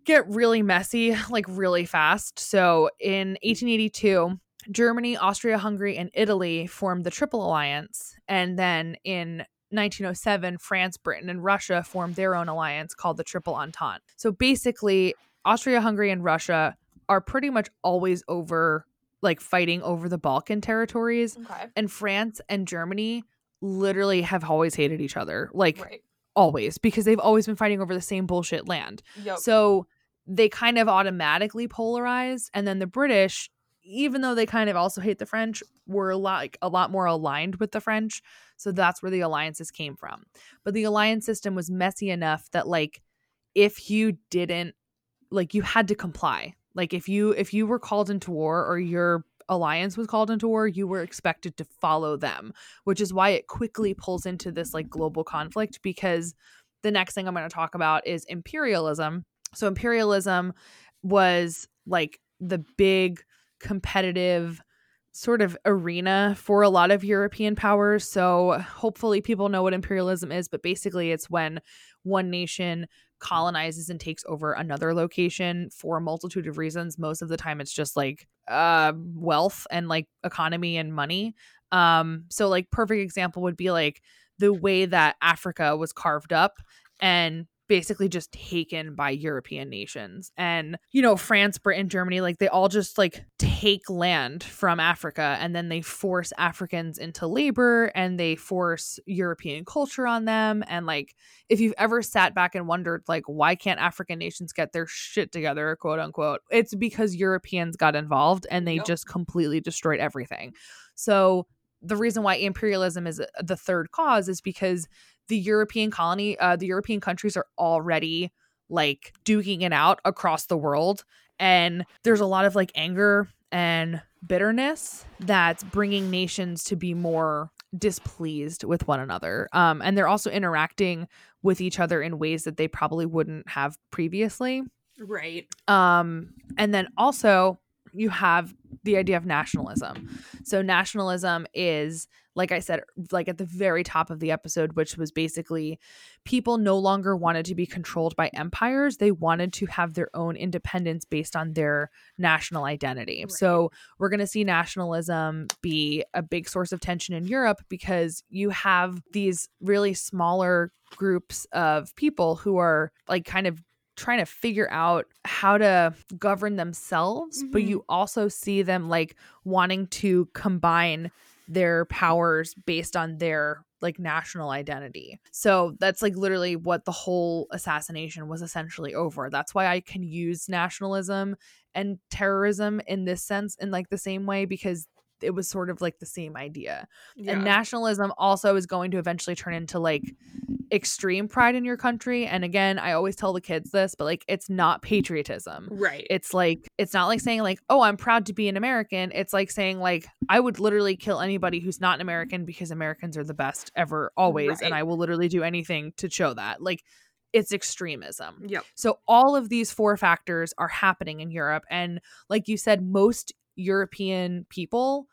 get really messy, like really fast. So in eighteen eighty-two... Germany, Austria-Hungary, and Italy formed the Triple Alliance. And then in nineteen oh seven, France, Britain, and Russia formed their own alliance called the Triple Entente. So basically, Austria-Hungary and Russia are pretty much always over, like, fighting over the Balkan territories. Okay. And France and Germany literally have always hated each other. Like, right. always. Because they've always been fighting over the same bullshit land. Yep. So they kind of automatically polarized. And then the British, even though they kind of also hate the French, were like a lot more aligned with the French. So that's where the alliances came from. But the alliance system was messy enough that like if you didn't, like you had to comply. Like if you if you were called into war or your alliance was called into war, you were expected to follow them, which is why it quickly pulls into this like global conflict, because the next thing I'm going to talk about is imperialism. So imperialism was like the big competitive sort of arena for a lot of European powers. So hopefully people know what imperialism is, but basically it's when one nation colonizes and takes over another location for a multitude of reasons. Most of the time it's just like uh wealth and like economy and money. Um so like perfect example would be like the way that Africa was carved up and basically just taken by European nations. And, you know, France, Britain, Germany, like they all just like take land from Africa, and then they force Africans into labor and they force European culture on them. And like, if you've ever sat back and wondered, like, why can't African nations get their shit together, quote unquote, it's because Europeans got involved and they yep. just completely destroyed everything. So the reason why imperialism is the third cause is because the European colony, uh, the European countries are already like duking it out across the world. And there's a lot of like anger and bitterness that's bringing nations to be more displeased with one another. Um, and they're also interacting with each other in ways that they probably wouldn't have previously. Right. Um, and then also you have the idea of nationalism. So nationalism is, like I said, like at the very top of the episode, which was basically people no longer wanted to be controlled by empires. They wanted to have their own independence based on their national identity. Right. So we're going to see nationalism be a big source of tension in Europe because you have these really smaller groups of people who are like kind of trying to figure out how to govern themselves, mm-hmm. but you also see them like wanting to combine their powers based on their like national identity. So that's like literally what the whole assassination was essentially over. That's why I can use nationalism and terrorism in this sense in like the same way, because it was sort of like the same idea. Yeah. And nationalism also is going to eventually turn into like extreme pride in your country. And again, I always tell the kids this, but like it's not patriotism. Right. It's like, it's not like saying like, oh, I'm proud to be an American. It's like saying like, I would literally kill anybody who's not an American because Americans are the best ever, always. Right. And I will literally do anything to show that. Like, it's extremism. Yep. So all of these four factors are happening in Europe. And like you said, most European people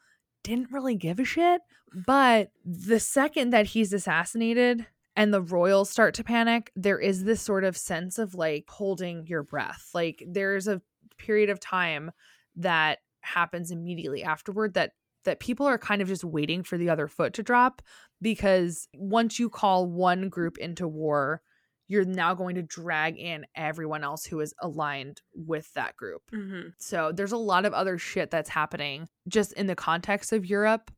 didn't really give a shit, but the second that he's assassinated and the royals start to panic, there is this sort of sense of like holding your breath. Like there's a period of time that happens immediately afterward that that people are kind of just waiting for the other foot to drop, because once you call one group into war, you're now going to drag in everyone else who is aligned with that group. Mm-hmm. So there's a lot of other shit that's happening just in the context of Europe,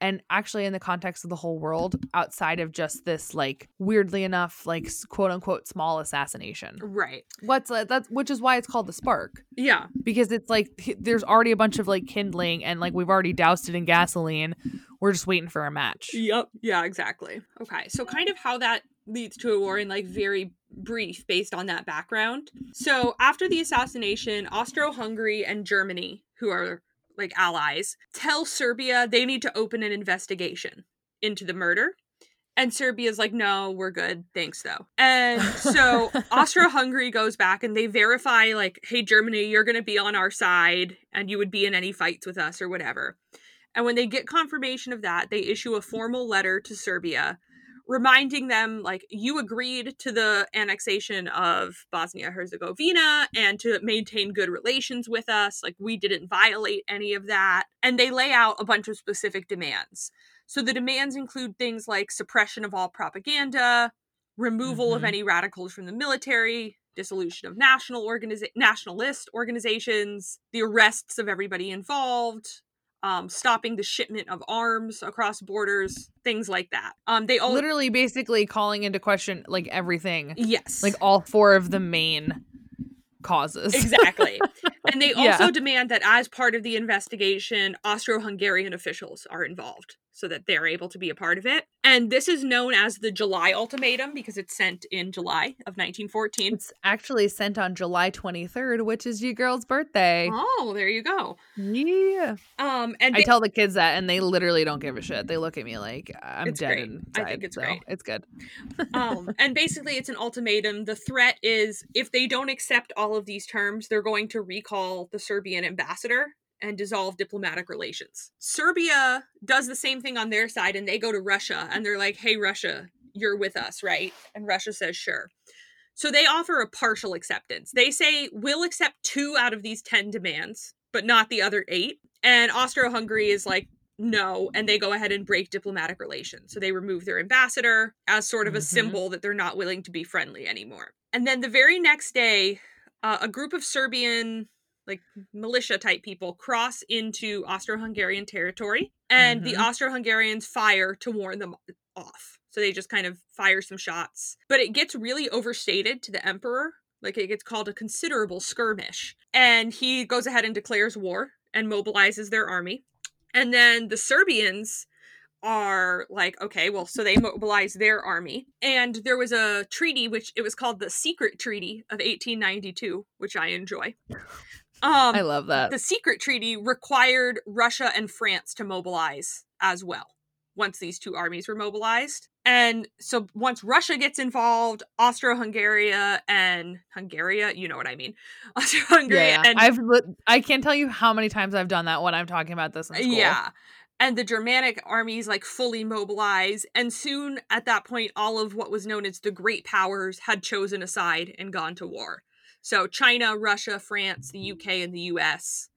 and actually in the context of the whole world outside of just this, like, weirdly enough, like, quote unquote, small assassination. Right. What's uh, that's which is why it's called the spark. Yeah. Because it's like there's already a bunch of like kindling, and like we've already doused it in gasoline. We're just waiting for a match. Yep. Yeah, exactly. Okay. So kind of how that leads to a war in like very brief based on that background. So after the assassination, Austro-Hungary and Germany, who are like allies, tell Serbia they need to open an investigation into the murder. And Serbia's like, no, we're good. Thanks though. And so Austro-Hungary goes back and they verify like, hey, Germany, you're going to be on our side and you would be in any fights with us or whatever. And when they get confirmation of that, they issue a formal letter to Serbia reminding them, like, you agreed to the annexation of Bosnia-Herzegovina and to maintain good relations with us. Like, we didn't violate any of that. And they lay out a bunch of specific demands. So the demands include things like suppression of all propaganda, removal mm-hmm. of any radicals from the military, dissolution of national organiza- nationalist organizations, the arrests of everybody involved, Um, stopping the shipment of arms across borders, things like that. Um, they all literally basically calling into question like everything. Yes. Like all four of the main causes. Exactly. And they also yeah. demand that as part of the investigation, Austro-Hungarian officials are involved so that they're able to be a part of it. And this is known as the July ultimatum because it's sent in July of nineteen fourteen. It's actually sent on July twenty-third, which is your girl's birthday. Oh, there you go. Yeah. Um, and they- I tell the kids that and they literally don't give a shit. They look at me like I'm it's dead great. Inside. I think it's so great. It's good. um, and basically it's an ultimatum. The threat is if they don't accept all of these terms, they're going to recall the Serbian ambassador and dissolve diplomatic relations. Serbia does the same thing on their side, and they go to Russia, and they're like, hey, Russia, you're with us, right? And Russia says, sure. So they offer a partial acceptance. They say, we'll accept two out of these ten demands, but not the other eight. And Austro-Hungary is like, no, and they go ahead and break diplomatic relations. So they remove their ambassador as sort of a mm-hmm. symbol that they're not willing to be friendly anymore. And then the very next day, uh, a group of Serbian like militia type people cross into Austro-Hungarian territory, and mm-hmm. the Austro-Hungarians fire to warn them off. So they just kind of fire some shots, but it gets really overstated to the emperor. Like it gets called a considerable skirmish, and he goes ahead and declares war and mobilizes their army. And then the Serbians are like, okay, well, so they mobilized their army. And there was a treaty, which it was called the Secret Treaty of eighteen ninety-two, which I enjoy. Um, I love that. The Secret Treaty required Russia and France to mobilize as well once these two armies were mobilized. And so once Russia gets involved, Austro-Hungaria and Hungaria, you know what I mean. Austro-Hungaria yeah, yeah. and I've li- I can't tell you how many times I've done that when I'm talking about this in school. Yeah. And the Germanic armies, like, fully mobilize. And soon, at that point, all of what was known as the Great Powers had chosen a side and gone to war. So China, Russia, France, the U K, and the U S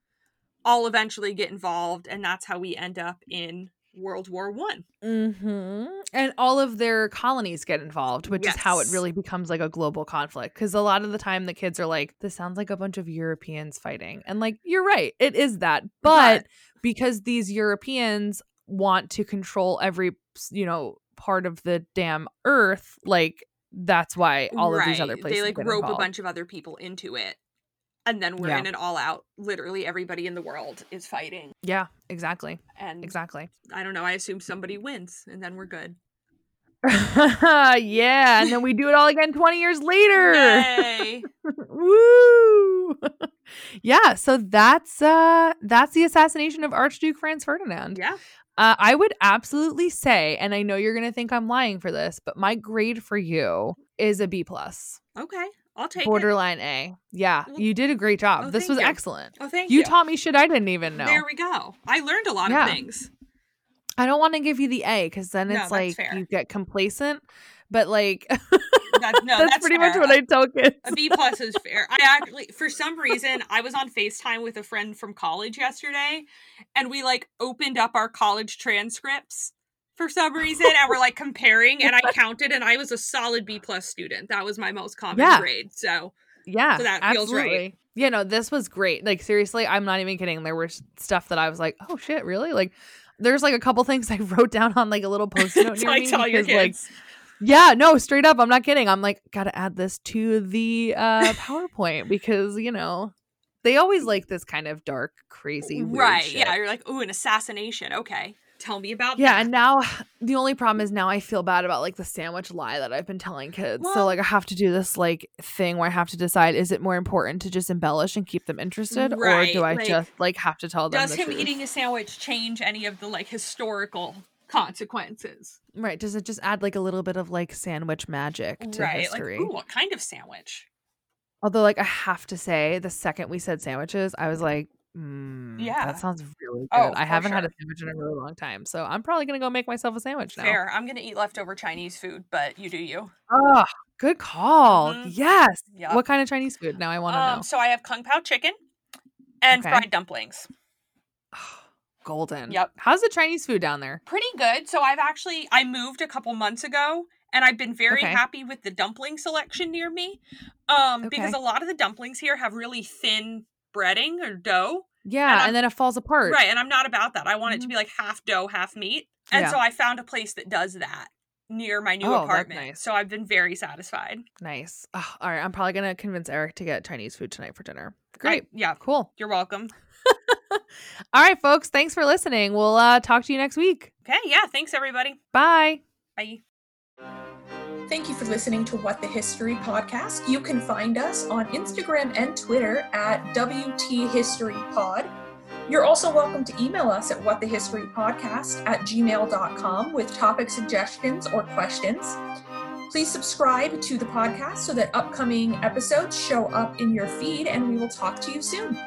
all eventually get involved. And that's how we end up in World War One. Mm-hmm. And all of their colonies get involved, which yes. is how it really becomes, like, a global conflict. Because a lot of the time, the kids are like, this sounds like a bunch of Europeans fighting. And, like, you're right. It is that. But... but- because these Europeans want to control every, you know, part of the damn earth, like, that's why all right. of these other places they like rope involved. A bunch of other people into it, and then we're yeah. in an all out. Literally everybody in the world is fighting. Yeah, exactly. And exactly. I don't know. I assume somebody wins, and then we're good. Yeah, and then we do it all again twenty years later. Yay. Woo. Yeah, so that's uh that's the assassination of Archduke Franz Ferdinand. Yeah. Uh, I would absolutely say, and I know you're going to think I'm lying for this, but my grade for you is a B plus. Okay. I'll take borderline it. A. Yeah, you did a great job. Oh, this was you. Excellent. Oh, thank you. You taught me shit I didn't even know. There we go. I learned a lot yeah. of things. I don't want to give you the A because then it's no, like fair. You get complacent, but like that, no, that's, that's pretty fair. Much what I tell kids. A B plus is fair. I actually, for some reason, I was on FaceTime with a friend from college yesterday, and we like opened up our college transcripts for some reason, and we're like comparing, and I counted, and I was a solid B plus student. That was my most common yeah. grade. So yeah, so that absolutely. Feels right. Yeah, no, this was great. Like seriously, I'm not even kidding. There was stuff that I was like, oh shit, really? Like. There's like a couple things I wrote down on like a little post-it note. Near me tell because, your kids. Like, yeah, no, straight up. I'm not kidding. I'm like, gotta add this to the uh, PowerPoint because, you know, they always like this kind of dark, crazy weird right, shit. Yeah, you're like, ooh, an assassination. Okay, tell me about yeah, that. Yeah, and now the only problem is now I feel bad about like the sandwich lie that I've been telling kids. Well, so like I have to do this like thing where I have to decide, is it more important to just embellish and keep them interested right, or do I like, just like have to tell them does the him truth? Eating a sandwich change any of the like historical consequences? Right, does it just add like a little bit of like sandwich magic to right, history? Like, ooh, what kind of sandwich? Although like I have to say the second we said sandwiches, I was like, Mm, yeah, that sounds really good. Oh, I haven't sure. had a sandwich in a really long time, so I'm probably gonna go make myself a sandwich now. Fair. I'm gonna eat leftover Chinese food, but you do you. Oh, good call. Mm-hmm. Yes. Yep. What kind of Chinese food? Now I want to um, know. So I have kung pao chicken and okay. fried dumplings. Golden. Yep. How's the Chinese food down there? Pretty good. So I've actually I moved a couple months ago, and I've been very okay. happy with the dumpling selection near me, um, okay. because a lot of the dumplings here have really thin breading or dough. Yeah, and, and then it falls apart. Right, and I'm not about that. I want it to be like half dough, half meat. And yeah. so I found a place that does that near my new oh, apartment. That's nice. So I've been very satisfied. Nice. Oh, all right, I'm probably going to convince Eric to get Chinese food tonight for dinner. Great. I, yeah, cool. You're welcome. All right, folks, thanks for listening. We'll uh, talk to you next week. Okay, yeah, thanks everybody. Bye. Bye. Thank you for listening to What the History podcast. You can find us on Instagram and Twitter at W T History Pod. You're also welcome to email us at whatthehistorypodcast at gmail dot com with topic suggestions or questions. Please subscribe to the podcast so that upcoming episodes show up in your feed, and we will talk to you soon.